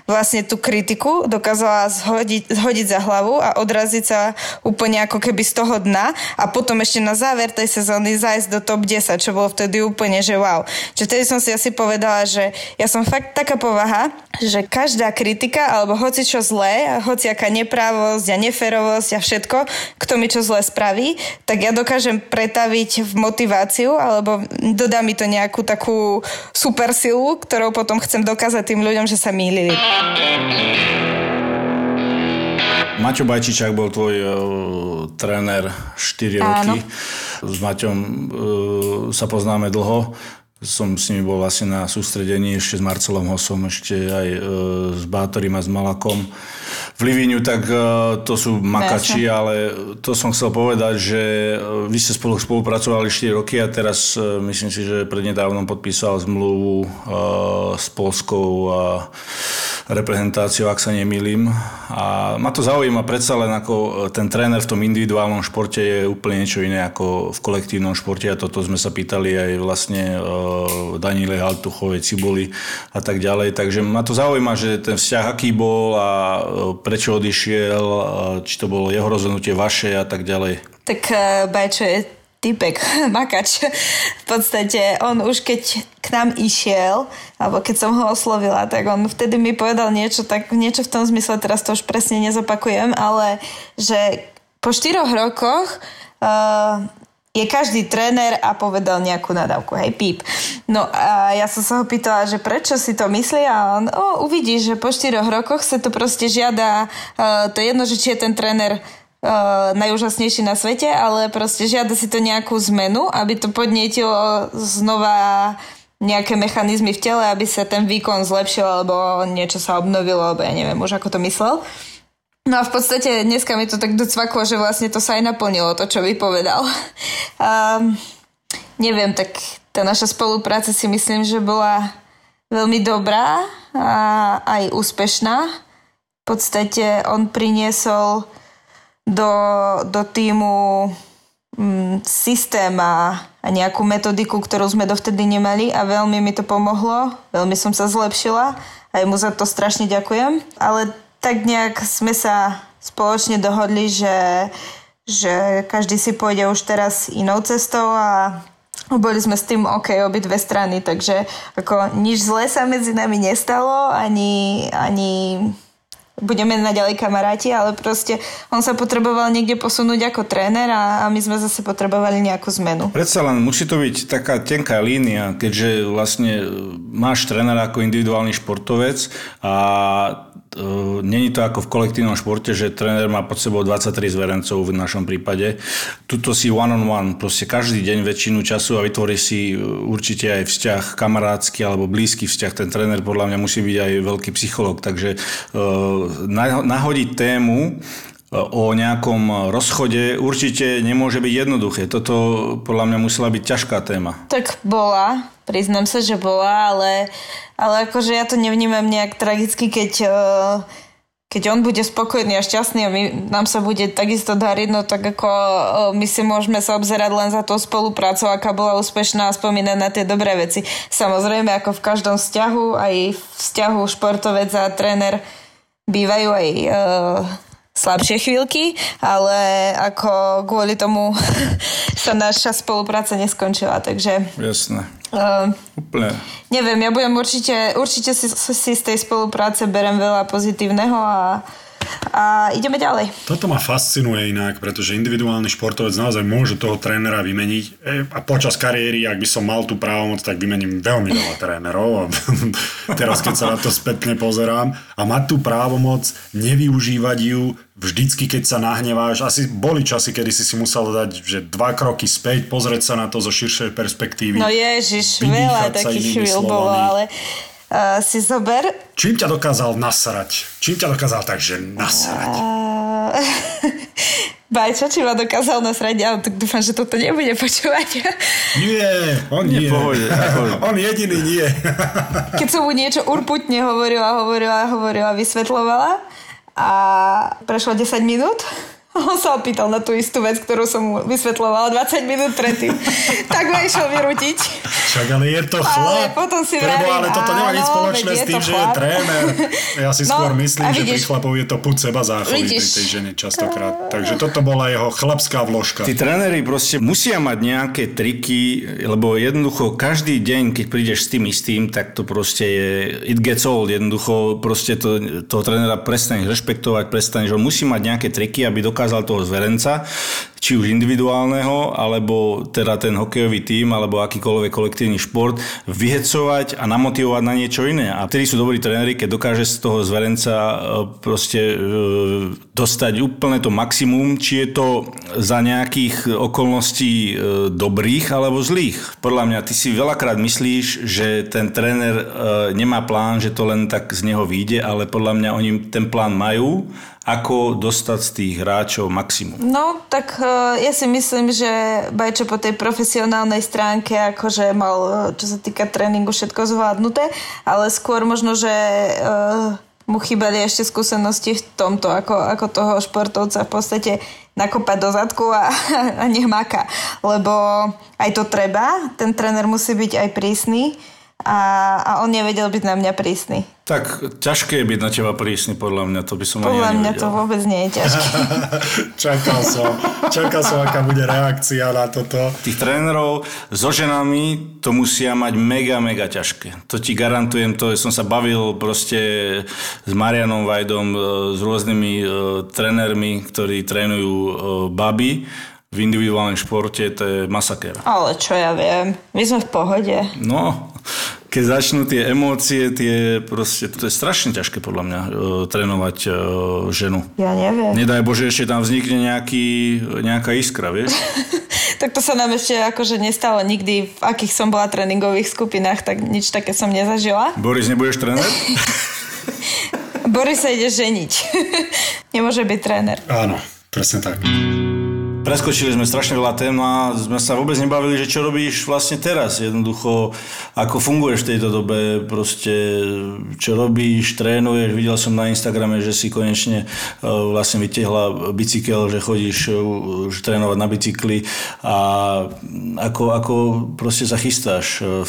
vlastne tú kritiku dokázala zhodiť za hlavu a odraziť sa úplne ako keby z toho dna a potom ešte na záver tej sezóny zájsť do top 10, čo bolo vtedy úplne, že wow. Čiže vtedy som si asi povedala, že ja som fakt taká povaha, že každá kritika, alebo hoci čo zlé, hoci aká neprávosť a neférovosť a všetko, kto mi čo zlé spraví, tak ja dokážem pretaviť v motiváciu, alebo dodá mi to nejakú takú super silu, ktorou potom chcem dokázať tým ľuďom, že sa mýlili. Maťo Bacičák bol tvoj tréner 4 roky. S Maťom sa poznáme dlho. Som s nimi bol vlastne na sústredení ešte s Marcelom Hosom, ešte aj s Bátorym a s Malakom. V Livignu tak to sú makači, ale to som chcel povedať, že vy ste spolupracovali 4 roky a teraz myslím si, že prednedávnom podpísal zmluvu s Poľskou reprezentáciou, ak sa nemýlim. A ma to zaujíma, predsa len ako ten tréner v tom individuálnom športe je úplne niečo iné ako v kolektívnom športe a toto sme sa pýtali aj vlastne Daniele Haltuchovej, Ciboli a tak ďalej. Takže ma to zaujíma, že ten vzťah aký bol a prečo odišiel, či to bolo jeho rozhodnutie, vaše a tak ďalej. Tak Bajčo je typek, makač. V podstate on už keď k nám išiel, alebo keď som ho oslovila, tak on vtedy mi povedal niečo v tom zmysle, teraz to už presne nezopakujem, ale že po 4 rokoch je každý tréner a povedal nejakú nadávku, hej, píp. No a ja som sa ho pýtala, že prečo si to myslí a on, uvidíš, že po 4 rokoch sa to proste žiada, to je jedno, že či je ten tréner najúžasnejší na svete, ale proste žiada si to nejakú zmenu, aby to podnietilo znova nejaké mechanizmy v tele, aby sa ten výkon zlepšil, alebo niečo sa obnovilo, alebo ja neviem už, ako to myslel. No a v podstate dneska mi to tak docvaklo, že vlastne to sa aj naplnilo, to, čo vypovedal. Neviem, tak tá naša spolupráca si myslím, že bola veľmi dobrá a aj úspešná. V podstate on priniesol do týmu systém a nejakú metodiku, ktorú sme dovtedy nemali a veľmi mi to pomohlo, veľmi som sa zlepšila a mu za to strašne ďakujem, ale tak nejak sme sa spoločne dohodli, že každý si pôjde už teraz inou cestou a boli sme s tým OK obi dve strany, takže ako nič zlé sa medzi nami nestalo, ani budeme naďalej kamaráti, ale proste on sa potreboval niekde posunúť ako tréner a my sme zase potrebovali nejakú zmenu. Predsa len musí to byť taká tenká línia, keďže vlastne máš trénera ako individuálny športovec a Není to ako v kolektívnom športe, že tréner má pod sebou 23 zverencov v našom prípade. Tuto si one on one, proste každý deň väčšinu času a vytvorí si určite aj vzťah kamarátsky alebo blízky vzťah. Ten tréner podľa mňa musí byť aj veľký psychológ, takže nahodiť tému o nejakom rozchode určite nemôže byť jednoduché. Toto podľa mňa musela byť ťažká téma. Tak bola, priznám sa, že bola, ale akože ja to nevnímam nejak tragicky, keď on bude spokojný a šťastný a nám sa bude takisto dariť, no tak ako my si môžeme sa obzerať len za tú spoluprácu, aká bola úspešná a spomínať na tie dobré veci. Samozrejme, ako v každom vzťahu, aj v vzťahu športovec a tréner bývajú aj slabšie chvíľky, ale ako kvôli tomu sa naša spolupráca neskončila, takže... Jasné. Úplne. Neviem, ja budem určite si z tej spolupráce berem veľa pozitívneho a ideme ďalej. Toto ma fascinuje inak, pretože individuálny športovec naozaj môže toho trénera vymeniť a počas kariéry, ak by som mal tú právomoc, tak vymením veľmi veľa trénerov a teraz keď sa na to spätne pozerám a mať tú právomoc, nevyužívať ju vždycky, keď sa nahneváš. Asi boli časy, kedy si musel dať že 2 kroky späť, pozrieť sa na to zo širšej perspektívy. No ježiš, veľa takých chvíľ bolo, ale... si zober. Čím ťa dokázal nasrať? Bajčo, či ma dokázal nasrať? Ja tak dúfam, že toto nebude počúvať. Nie, on nie. On jediný nie. Keď som mu niečo urputne hovorila, vysvetľovala a prešlo 10 minút. On sa opýtal na tú istú vec, ktorú som mu vysvetľovala 20 minút predtým. Tak ma išiel vyrútiť. Však, ale je to chlap. Ale potom si vravím. Ale toto nemá nič spoločné s tým, že je tréner. Ja si skôr myslím, že pri chlapov je to pud seba záchovy pri tej žene častokrát. Takže toto bola jeho chlapská vložka. Tí tréneri proste musia mať nejaké triky, lebo jednoducho každý deň, keď prídeš s tým istým, tak to proste je it gets old. Jednoducho proste toho trénera prestaneš rešpektovať, on musí mať nejaké triky, aby dokázal toho zverenca, či už individuálneho, alebo teda ten hokejový tím, alebo akýkoľvek kolektívny šport, vyhecovať a namotivovať na niečo iné. A vtedy sú dobrí tréneri, keď dokáže z toho zverenca proste dostať úplne to maximum, či je to za nejakých okolností dobrých alebo zlých. Podľa mňa, ty si veľakrát myslíš, že ten tréner nemá plán, že to len tak z neho vyjde, ale podľa mňa oni ten plán majú, ako dostať z tých hráčov maximum. No, tak ja si myslím, že Bajčo po tej profesionálnej stránke akože mal, čo sa týka tréningu, všetko zvládnuté, ale skôr možno, že mu chýbali ešte skúsenosti v tomto, ako toho športovca v podstate nakopať do zadku a nech maká. Lebo aj to treba, ten tréner musí byť aj prísny a on nevedel byť na mňa prísny. Tak ťažké je byť na teba prísny, podľa mňa, to by som ani nevedel. Podľa mňa to vôbec nie je ťažké. Čakal som, aká bude reakcia na toto. Tých trénerov so ženami to musia mať mega, mega ťažké. To ti garantujem, to som sa bavil proste s Marianom Vajdom, s rôznymi trénermi, ktorí trénujú baby. V individuálnom športe to je masakér. Ale čo ja viem, my sme v pohode. No, keď začnú tie emócie, to je strašne ťažké podľa mňa trénovať ženu. Ja neviem. Nedaj Bože, ešte tam vznikne nejaká iskra, vieš? Tak to sa nám ešte akože nestalo nikdy, v akých som bola tréningových skupinách, tak nič také som nezažila. Boris, nebudeš tréner? Boris sa ide ženiť. Nemôže byť tréner. Áno, presne tak. Preskočili sme strašne veľa tém a sme sa vôbec nebavili, že čo robíš vlastne teraz. Jednoducho, ako funguješ v tejto dobe, proste čo robíš, trénuješ. Videl som na Instagrame, že si konečne vlastne vytiahla bicykel, že chodíš trénovať na bicykli a ako proste sa chystáš v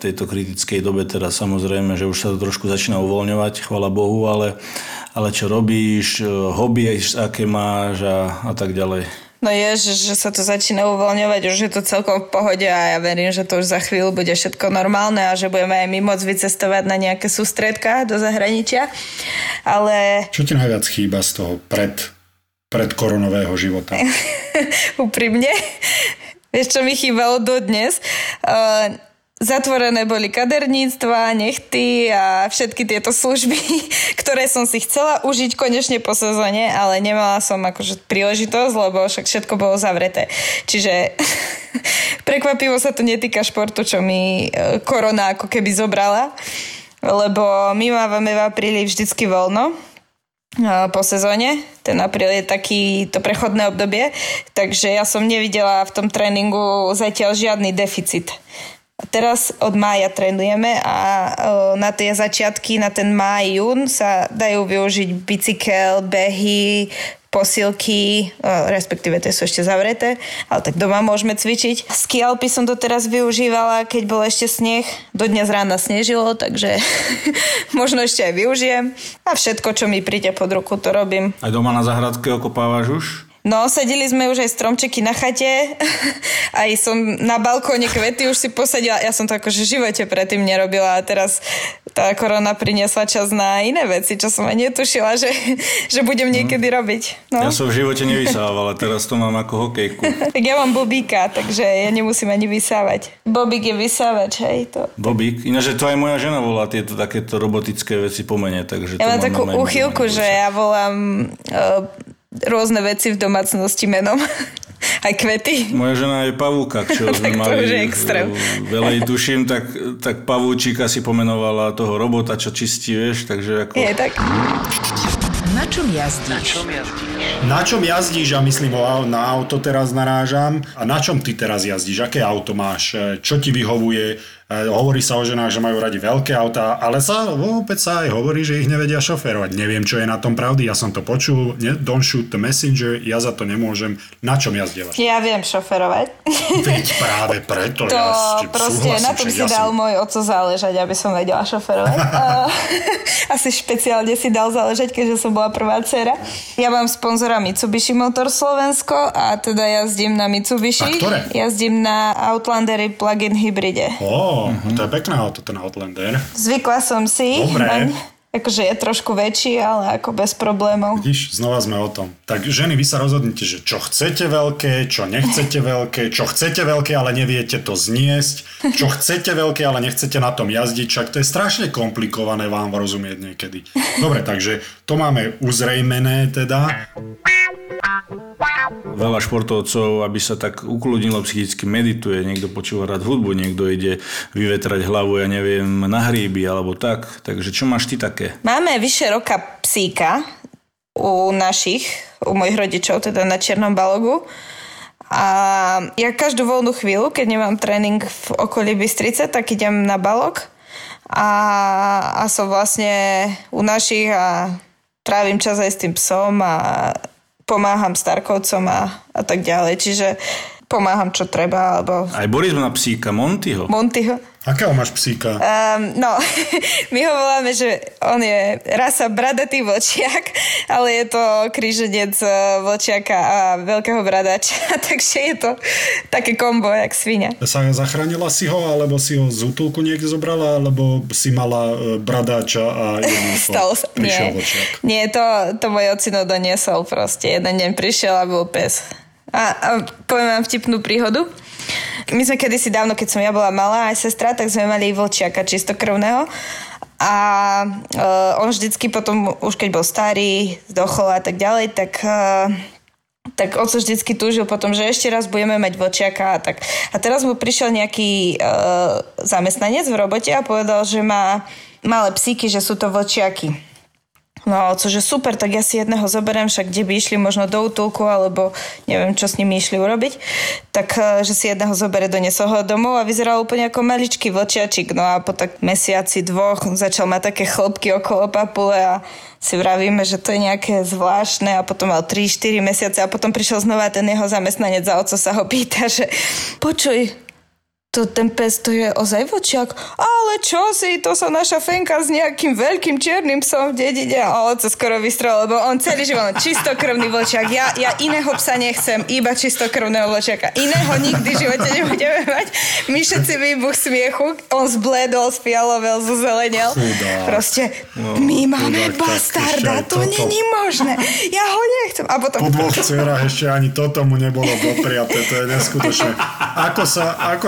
tejto kritickej dobe teraz. Samozrejme, že už sa to trošku začína uvoľňovať, chvála Bohu, ale čo robíš, hobby, aké máš a tak ďalej. No že sa to začína uvoľňovať, už je to celkom v pohode a ja verím, že to už za chvíľu bude všetko normálne a že budeme aj my môcť vycestovať na nejaké sústredká do zahraničia, ale... Čo ti najviac chýba z toho predkoronového života? Úprimne? Vieš, čo mi chýbalo dodnes? Zatvorené boli kaderníctva, nechty a všetky tieto služby, ktoré som si chcela užiť konečne po sezóne, ale nemala som akože príležitosť, lebo však všetko bolo zavreté. Čiže prekvapivo sa to netýka športu, čo mi korona ako keby zobrala, lebo my máme v apríli vždycky voľno po sezóne. Ten apríl je takéto prechodné obdobie, takže ja som nevidela v tom tréningu zatiaľ žiadny deficit. Teraz od mája trénujeme a na tie začiatky, na ten máj, jún sa dajú využiť bicykel, behy, posilky, respektíve tie sú ešte zavreté, ale tak doma môžeme cvičiť. Ski Alpy som doteraz využívala, keď bol ešte sneh. Do dňa z rána snežilo, takže možno ešte aj využijem. A všetko, čo mi príde pod ruku, to robím. Aj doma na záhradke okopávaš už? No, sedeli sme už aj stromčeky na chate, aj som na balkóne kvety už si posadila. Ja som to akože v živote predtým nerobila a teraz tá korona priniesla čas na iné veci, čo som aj netušila, že budem niekedy robiť. No. Ja som v živote nevysávala, teraz to mám ako hokejku. Tak ja mám Bobíka, takže ja nemusím ani vysávať. Bobík je vysávač, hej to. Bobík, ináč to aj moja žena volá tieto takéto robotické veci po mene, takže ja to mám takú úchylku, že ja volám... rôzne veci v domácnosti menom. Aj kvety. Moja žena je pavúkak, čo sme mali. Veľa tuším, tak pavúčika si pomenovala toho robota, čo čistí, vieš, takže ako... Je tak. Na čom jazdíš? A myslím, na auto teraz narážam. A na čom ty teraz jazdíš? Aké auto máš? Čo ti vyhovuje? Hovorí sa o ženách, že majú radi veľké autá, ale opäť sa aj hovorí, že ich nevedia šoférovať. Neviem, čo je na tom pravdy, ja som to počul. Don't shoot the messenger, ja za to nemôžem. Na čom jazdievaš? Ja viem šoférovať. Veď práve preto. To ja proste, súhlasím, na tom si dal môj oco záležať, aby som vedela šoférovať. Asi špeciálne si dal záležať, keďže som bola prvá dcera. Ja mám sponzora Mitsubishi Motor Slovensko a teda jazdím na Mitsubishi. Jazdím na Outlandery plug-in hybride. To je pekné auto, ten Outlander. Zvykla som si. Dobre. Akože je trošku väčší, ale ako bez problémov. Vidíš, znova sme o tom. Tak ženy, vy sa rozhodnite, že čo chcete veľké, čo nechcete veľké, čo chcete veľké, ale neviete to zniesť, čo chcete veľké, ale nechcete na tom jazdiť, čak to je strašne komplikované vám rozumieť niekedy. Dobre, takže to máme uzrejmené teda. Veľa športovcov, aby sa tak ukludnilo psychicky, medituje, niekto počúva rád hudbu, niekto ide vyvetrať hlavu, ja neviem, na hríby alebo tak. Takže čo máš ty také? Máme vyše roka psíka u mojich rodičov, teda na Černom Balogu. A ja každú voľnú chvíľu, keď nemám tréning v okolí Bystrice, tak idem na Balog a som vlastne u našich a trávim čas aj s tým psom a pomáham starkovcom a tak ďalej. Čiže pomáham, čo treba. Alebo... Aj Boris má psíka, Montyho. Akého máš psíka? My ho voláme, že on je rasa bradatý vlčiak, ale je to kríženec vlčiaka a veľkého bradáča. Takže je to také kombo, jak svinia. Zachránila si ho, alebo si ho z útulku niekde zobrala, alebo si mala bradáča a prišiel vlčiak? Nie, to môj ocino doniesol proste. Jeden deň prišiel a bol pes. A poviem vám vtipnú príhodu. My sme kedysi dávno, keď som ja bola malá aj sestra, tak sme mali vlčiaka čistokrvného a on vždycky potom, už keď bol starý, zdochol a tak ďalej, tak on sa vždycky túžil potom, že ešte raz budeme mať vlčiaka a tak. A teraz mu prišiel nejaký zamestnanec v robote a povedal, že má malé psíky, že sú to vlčiaky. No, cože super, tak ja si jedného zoberiem, však kde by išli možno do útulku, alebo neviem, čo s nimi išli urobiť. Tak, že si jedného zobere, doniesol ho domov a vyzeral úplne ako maličký vlčiačik. No a po tak mesiaci, dvoch začal mať také chlopky okolo papule a si vravíme, že to je nejaké zvláštne a potom mal 3-4 mesiace a potom prišiel znova ten jeho zamestnanec a oco sa ho pýta, že počuj, ten pes, to je ozaj vlčiak. Ale čo si, to sa naša fenka s nejakým veľkým čiernym psom v dedine. A oco skoro vystrel, lebo on celý život čistokrvný vlčiak. Ja iného psa nechcem, iba čistokrvného vlčiaka. Iného nikdy v živote nebudeme mať. My všetci výbuch smiechu. On zbledol, spialovel, zozelenel. Proste, my máme bastarda, to není možné. Ja ho nechcem. A potom... Po dvoch dcerách ešte ani toto mu nebolo popriaté. To je neskutočné. Ako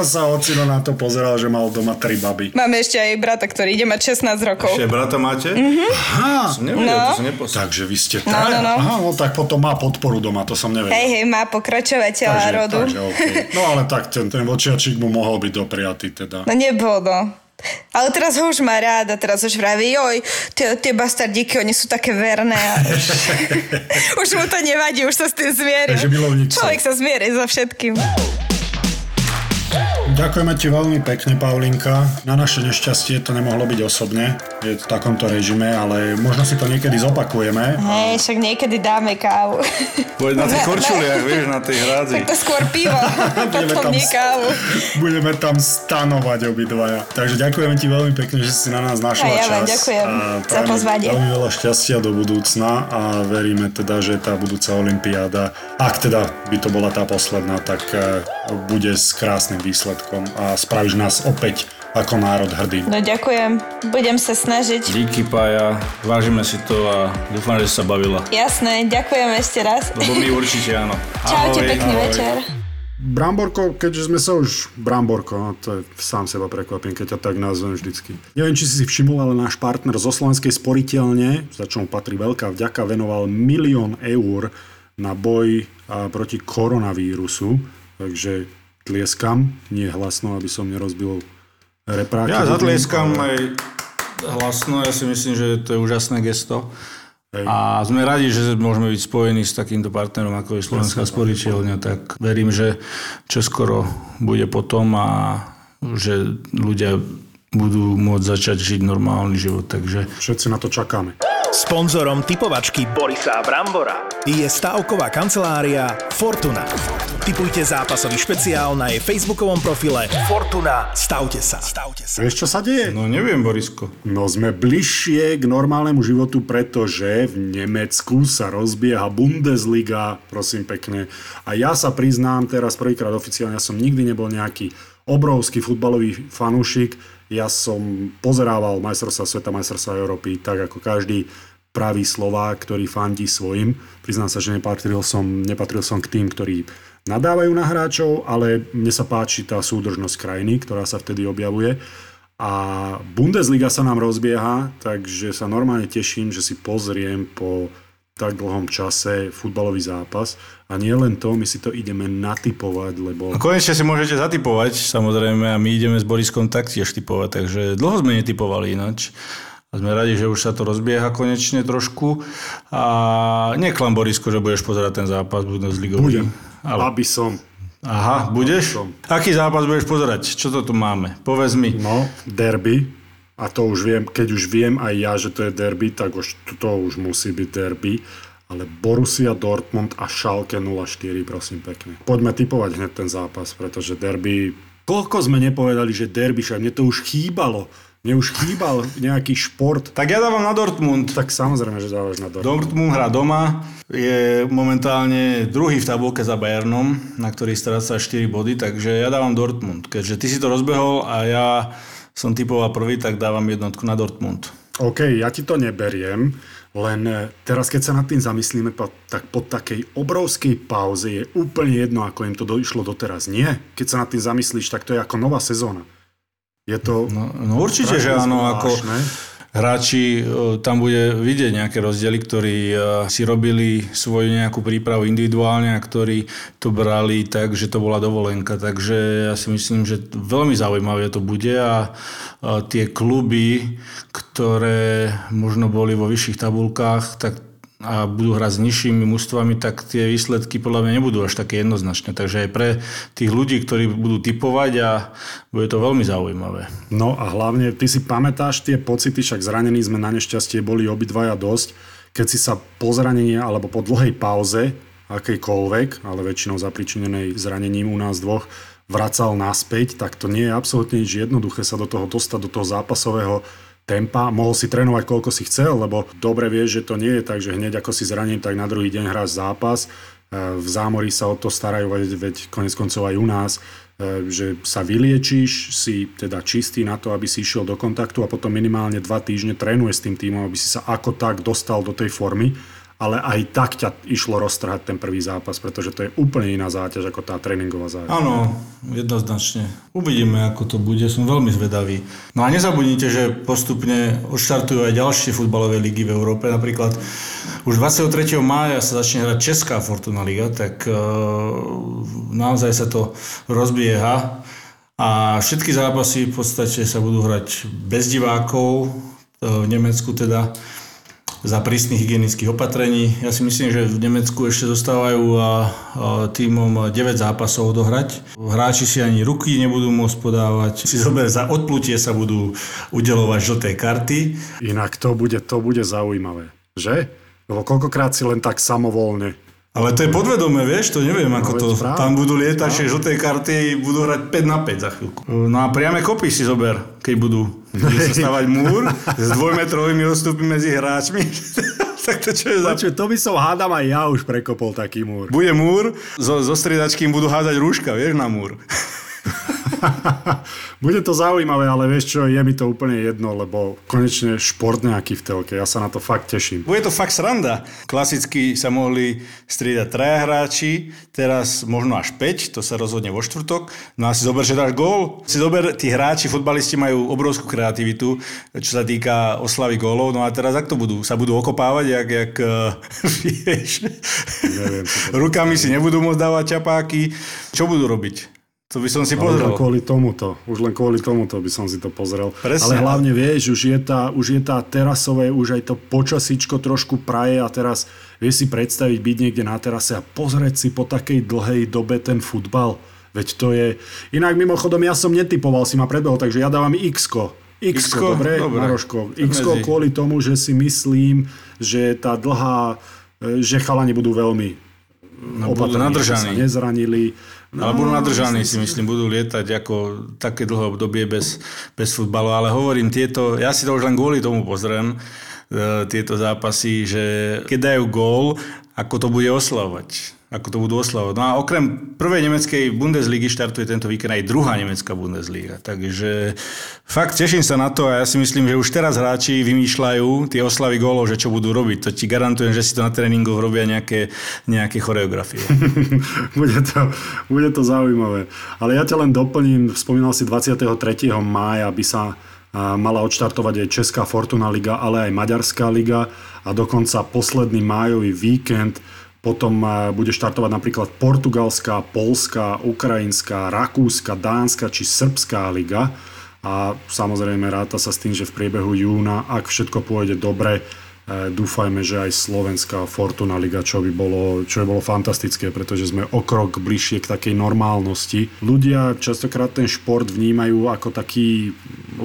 sa Lacino na to pozeral, že mal doma 3 baby. Máme ešte aj brata, ktorý ide mať 16 rokov. Ešte brata máte? Mm-hmm. Aha, to takže vy ste tak. No. Aha, no tak potom má podporu doma, to som nevedel. Hej, má pokračovateľa takže, rodu. Takže, okay. No ale tak ten vočiačik mu mohol byť dopriatý teda. No nebol, no. Ale teraz ho už má ráda, teraz už vraví, joj, tie bastardíky, oni sú také verné. Už mu to nevadí, už sa s tým zmieril. Človek sa zmierí za všetkým. Ďakujeme ti veľmi pekne, Paulinka. Na naše nešťastie to nemohlo byť osobne, je v takomto režime, ale možno si to niekedy zopakujeme. Hej, však niekedy dáme kávu. Bude na tých korčuliach, vieš, na tej hrádzi. Tak to skôr pivo, potom nie kávu. Budeme tam stanovať obidvaja. Takže ďakujeme ti veľmi pekne, že si na nás našla čas. Ja vám ďakujem za pozvanie. Veľmi veľa šťastia do budúcna a veríme teda, že tá budúca olympiáda, ak teda by to bola tá posledná, tak bude s krásnym výsledkom a spravíš nás opäť ako národ hrdý. No ďakujem, budem sa snažiť. Díky, Pája, vážime si to a dúfam, že sa bavila. Jasné, ďakujem ešte raz. Lebo my určite áno. Čaute, pekný ahoj. Večer. Bramborko, keďže sme sa už... Bramborko, no to je sám seba prekvapím, keď ťa tak nazvem vždycky. Neviem, či si všimol, ale náš partner zo Slovenskej sporiteľne, za čomu patrí veľká vďaka, venoval 1 000 000 eur na boj proti koronavírusu. Takže... tlieskam, nie hlasno, aby som nerozbil repráky. Ja zatlieskam ale... aj hlasno, ja si myslím, že to je úžasné gesto. Hej. A sme radi, že môžeme byť spojení s takýmto partnerom, ako je Slovenská sporiteľňa, tak verím, že čoskoro bude potom a že ľudia budú môcť začať žiť normálny život, takže... Všetci na to čakáme. Sponzorom typovačky Borisa Brambora je stávková kancelária Fortuna. Tipujte zápasový špeciál na jej facebookovom profile Fortuna. Stavte sa. Vieš, čo sa deje? No neviem, Borisko. No sme bližšie k normálnemu životu, pretože v Nemecku sa rozbieha Bundesliga, prosím pekne. A ja sa priznám teraz prvýkrát oficiálne, ja som nikdy nebol nejaký obrovský futbalový fanúšik. Ja som pozerával majstrovstvá sveta, majstrovstvá Európy, tak ako každý pravý Slovák, ktorý fandí svojim. Priznám sa, že nepatril som k tým, ktorí nadávajú na hráčov, ale mne sa páči tá súdržnosť krajiny, ktorá sa vtedy objavuje. A Bundesliga sa nám rozbieha, takže sa normálne teším, že si pozriem po tak dlhom čase futbalový zápas. A nie len to, my si to ideme natipovať, lebo... A konečne si môžete zatipovať, samozrejme, a my ideme s Boriskom taktiež tipovať, takže dlho sme netipovali inač. A sme radi, že už sa to rozbieha konečne trošku. A neklam, Borisko, že budeš pozerať ten zápas Bundesligový. Budem, ale... aby som. Aha, budeš? Som. Aký zápas budeš pozerať? Čo to tu máme? Povedz mi. No, derby. A to už viem, keď už viem aj ja, že to je derby, tak už, to už musí byť derby. Ale Borussia Dortmund a Schalke 0-4, prosím pekne. Poďme tipovať hneď ten zápas, pretože derby... Koľko sme nepovedali, že derby, však mne to už chýbalo. Mne už chýbal nejaký šport. Tak ja dávam na Dortmund. Tak samozrejme, že dávaš na Dortmund. Dortmund hrá doma, je momentálne druhý v tabulke za Bayernom, na ktorý stráca 4 body, takže ja dávam Dortmund. Keďže ty si to rozbehol a ja som typoval prvý, tak dávam jednotku na Dortmund. OK, ja ti to neberiem, len teraz keď sa nad tým zamyslíme, tak po takej obrovskej pauze je úplne jedno, ako im to išlo doteraz. Nie, keď sa nad tým zamyslíš, tak to je ako nová sezóna. Je to... No určite, že áno, ako hráči, tam bude vidieť nejaké rozdiely, ktorí si robili svoju nejakú prípravu individuálne a ktorí to brali tak, že to bola dovolenka. Takže ja si myslím, že veľmi zaujímavé to bude a tie kluby, ktoré možno boli vo vyšších tabulkách, tak a budú hrať s nižšími mužstvami, tak tie výsledky podľa mňa nebudú až také jednoznačné. Takže aj pre tých ľudí, ktorí budú tipovať a bude to veľmi zaujímavé. No a hlavne, ty si pamätáš tie pocity, však zranení sme na nešťastie boli obidvaja dosť, keď si sa po zranení alebo po dlhej pauze, akejkoľvek, ale väčšinou zapričinenej zranením u nás dvoch, vracal naspäť, tak to nie je absolútne nič jednoduché sa do toho dostať, do toho zápasového tempa. Mohol si trénovať, koľko si chcel, lebo dobre vieš, že to nie je tak, že hneď ako si zraním, tak na druhý deň hráš zápas. V zámorí sa o to starajú, veď konec koncov aj u nás, že sa vyliečíš, si teda čistý na to, aby si išiel do kontaktu a potom minimálne 2 týždne trénuješ s tým tímom, aby si sa ako tak dostal do tej formy. ale aj tak ťa išlo roztrhať ten prvý zápas, pretože to je úplne iná záťaž ako tá tréningová záťaž. Áno, jednoznačne. Uvidíme, ako to bude, som veľmi zvedavý. No a nezabudnite, že postupne odštartujú aj ďalšie futbalové ligy v Európe, napríklad už 23. mája sa začne hrať Česká Fortuna Liga, tak naozaj sa to rozbieha. A všetky zápasy v podstate sa budú hrať bez divákov, v Nemecku teda, za prísnych hygienických opatrení. Ja si myslím, že v Nemecku ešte zostávajú tímom 9 zápasov odohrať. Hráči si ani ruky nebudú môcť podávať. Si zober, za odplutie sa budú udeľovať žlté karty. Inak to bude zaujímavé, že? Lebo koľkokrát si len tak samovolne. Ale to je podvedomé, vieš, to neviem, ako to... Tam budú lietať, že žlté karty budú hrať 5-5 za chvíľku. No a priame kopy si zober, keď budú stavať múr s 2-metrovými odstupmi medzi hráčmi. Tak to čo je za... Počuť, to by som hádam aj ja už prekopol taký múr. Bude múr, so striedačkým budú hádať rúška, vieš, na múr. Bude to zaujímavé, ale vieš čo, je mi to úplne jedno, lebo konečne šport nejaký v telke, ja sa na to fakt teším. Bude to fakt sranda. Klasicky sa mohli striedať 3 hráči, teraz možno až 5, to sa rozhodne vo štvrtok. No a si zober, že dáš gól. Si zober, tí hráči, futbalisti majú obrovskú kreativitu, čo sa týka oslavy gólov. No a teraz ak to budú? Sa budú okopávať, jak vieš. Neviem, rukami si nebudú môcť dávať čapáky. Čo budú robiť? To by som si pozrel. Už len kvôli tomuto by som si to pozrel. Presne. Ale hlavne vieš, už je tá terasové, už aj to počasíčko trošku praje a teraz vieš si predstaviť byť niekde na terase a pozrieť si po takej dlhej dobe ten futbal. Veď to je... Inak mimochodom, ja som netypoval, si ma predbehol, takže ja dávam X-ko. X-ko, dobre. Maroško. X-ko kvôli tomu, že si myslím, že tá dlhá... že chalani budú veľmi opatrní, že sa nezranili... No, ale budú nadržaní, si myslím, budú lietať ako také dlhé obdobie bez futbalu, ale hovorím tieto, ja si to už len kvôli tomu pozriem, tieto zápasy, že keď dajú gól, ako to bude oslavovať. Ako to budú oslavovať. No a okrem prvej nemeckej Bundesligy štartuje tento víkend aj druhá nemecká Bundesliga. Takže fakt teším sa na to a ja si myslím, že už teraz hráči vymýšľajú tie oslavy gólov, že čo budú robiť. To ti garantujem, že si to na tréningoch robia nejaké choreografie. Bude to zaujímavé. Ale ja ťa len doplním, spomínal si 23. mája by sa mala odštartovať aj Česká Fortuna Liga, ale aj Maďarská Liga a dokonca posledný májový víkend. Potom bude štartovať napríklad Portugalská, Poľská, Ukrajinská, Rakúska, Dánska či Srbská liga. A samozrejme ráta sa s tým, že v priebehu júna, ak všetko pôjde dobre, dúfajme, že aj Slovenská Fortuna Liga, čo by bolo fantastické, pretože sme o krok bližšie k takej normálnosti. Ľudia častokrát ten šport vnímajú ako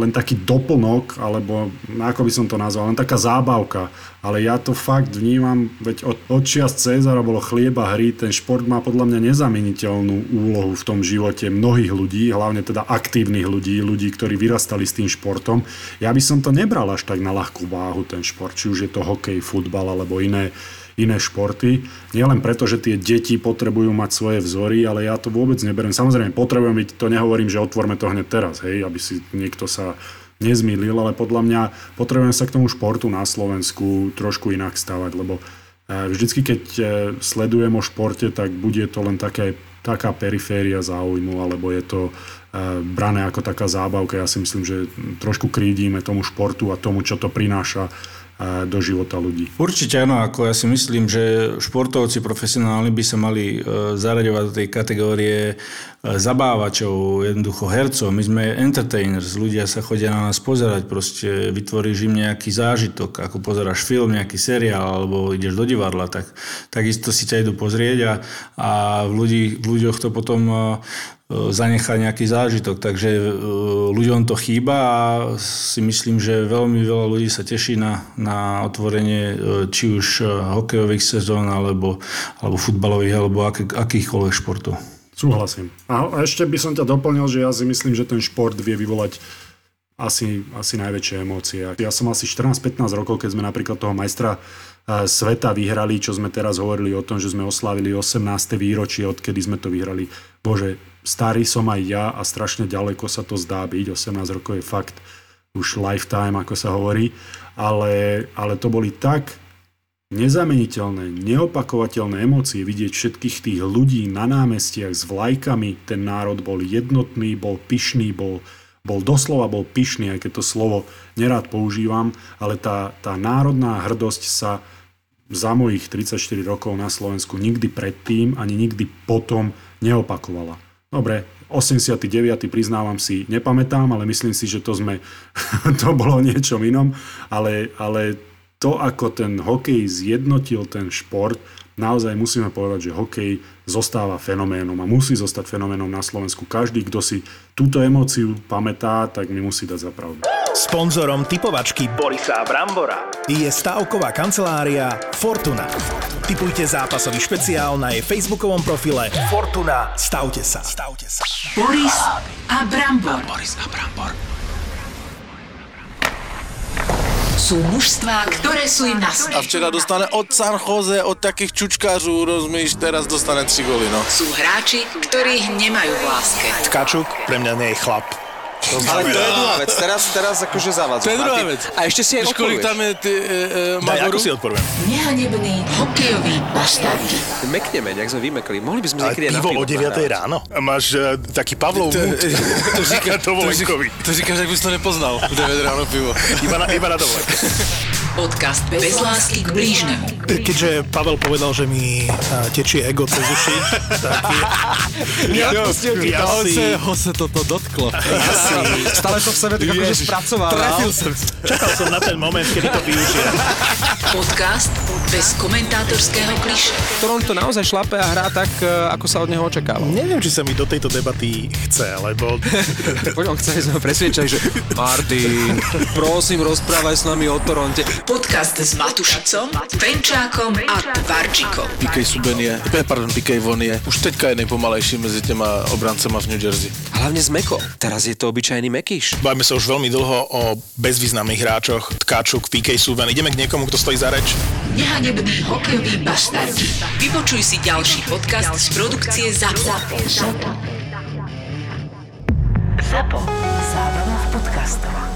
len taký doplnok, alebo ako by som to nazval, len taká zábavka. Ale ja to fakt vnímam, veď od čias Cezara bolo chlieb a hry, ten šport má podľa mňa nezameniteľnú úlohu v tom živote mnohých ľudí, hlavne teda aktívnych ľudí, ktorí vyrastali s tým športom. Ja by som to nebral až tak na ľahkú váhu, ten šport, či už je to hokej, futbal alebo iné športy. Nielen preto, že tie deti potrebujú mať svoje vzory, ale ja to vôbec neberiem. Samozrejme, potrebujem byť, to nehovorím, že otvorme to hneď teraz, hej, aby si niekto sa nezmýlil, ale podľa mňa potrebujem sa k tomu športu na Slovensku trošku inak stávať, lebo vždycky, keď sledujem o športe, tak bude to len taká periféria záujmu, alebo je to brané ako taká zábavka. Ja si myslím, že trošku krídime tomu športu a tomu, čo to prináša do života ľudí. Určite áno, ako ja si myslím, že športovci profesionálni by sa mali zaraďovať do tej kategórie zabávačov, jednoducho hercov. My sme entertainers, ľudia sa chodia na nás pozerať, proste vytvoríš im nejaký zážitok, ako pozeráš film, nejaký seriál, alebo ideš do divadla, takisto si ťa idú pozrieť a v ľuďoch to potom zanechať nejaký zážitok. Takže ľuďom to chýba a si myslím, že veľmi veľa ľudí sa teší na otvorenie či už hokejových sezón alebo futbalových alebo akýchkoľvek športov. Súhlasím. A ešte by som ťa doplnil, že ja si myslím, že ten šport vie vyvolať asi najväčšie emócie. Ja som asi 14-15 rokov, keď sme napríklad toho majstra sveta vyhrali, čo sme teraz hovorili o tom, že sme oslávili 18. výročie, odkedy sme to vyhrali. Bože, starý som aj ja a strašne ďaleko sa to zdá byť. 18 rokov je fakt už lifetime, ako sa hovorí. Ale to boli tak nezameniteľné, neopakovateľné emócie vidieť všetkých tých ľudí na námestiach s vlajkami. Ten národ bol jednotný, bol pyšný, bol doslova pyšný, aj keď to slovo nerád používam, ale tá národná hrdosť sa za mojich 34 rokov na Slovensku nikdy predtým ani nikdy potom neopakovala. Dobre, 89. priznávam si, nepamätám, ale myslím si, že to bolo niečom inom, ale to, ako ten hokej zjednotil ten šport, naozaj musíme povedať, že hokej zostáva fenoménom a musí zostať fenoménom na Slovensku. Každý, kto si túto emóciu pamätá, tak mi musí dať za pravdu. Sponzorom typovačky Borisa Brambora je stávková kancelária Fortuna. Tipujte zápasový špeciál na jej facebookovom profile Fortuna. Stavte sa. Boris a Brambor. Sú mužstvá, ktoré sú im nasné. A včera dostane od San Jose, od takých čučkářů, rozumíš, teraz dostane 3 góly, no. Sú hráči, ktorých nemajú v láske. Tkačuk pre mňa nie je chlap. Ale to je druhá vec, teraz akože zavadzú. To je druhá vec. A ešte si aj odpovieš. Daj, ako si odporujem. Nehanebný hokejový baštárky. Mekneme, nejak sme vymekli. Mohli by sme niekedy aj na pivo. Ale pivo o 9 ráno. Máš taký Pavlov múd. To říká to volenkovi. To říkáš, ak by si to nepoznal. 9 ráno pivo. Iba na dovolenke. Podcast bez lásky k blížnemu. Keďže Pavel povedal, že mi tečie ego cez uši, tak ho sa toto dotklo. Stále to v sebe tak akože spracoval. Čakal som na ten moment, kedy to využije. Podcast bez komentátorského kliše. Ktorom to naozaj šlape a hrá tak, ako sa od neho očakávalo. Neviem, či sa mi do tejto debaty chce, lebo... Poďom chce, sme ho presviečali, že Martin, prosím, rozprávaj s nami o Toronte. Podcast s Matušicom, Penčákom a Tvarčíkom. P.K. Subban je, P.K. Von je už teďka jednej pomalejší medzi těma obrancema v New Jersey. Hlavne s Mekou. Teraz je to obyčajný Mekíš. Bavíme sa už veľmi dlho o bezvýznamných hráčoch. Tkáčuk, P.K. Subban. Ideme k niekomu, kto stojí za reč. Nehanebný hokejový baštardi. Vypočuj si ďalší podcast z produkcie ZAPO. Zábava v podcastoch.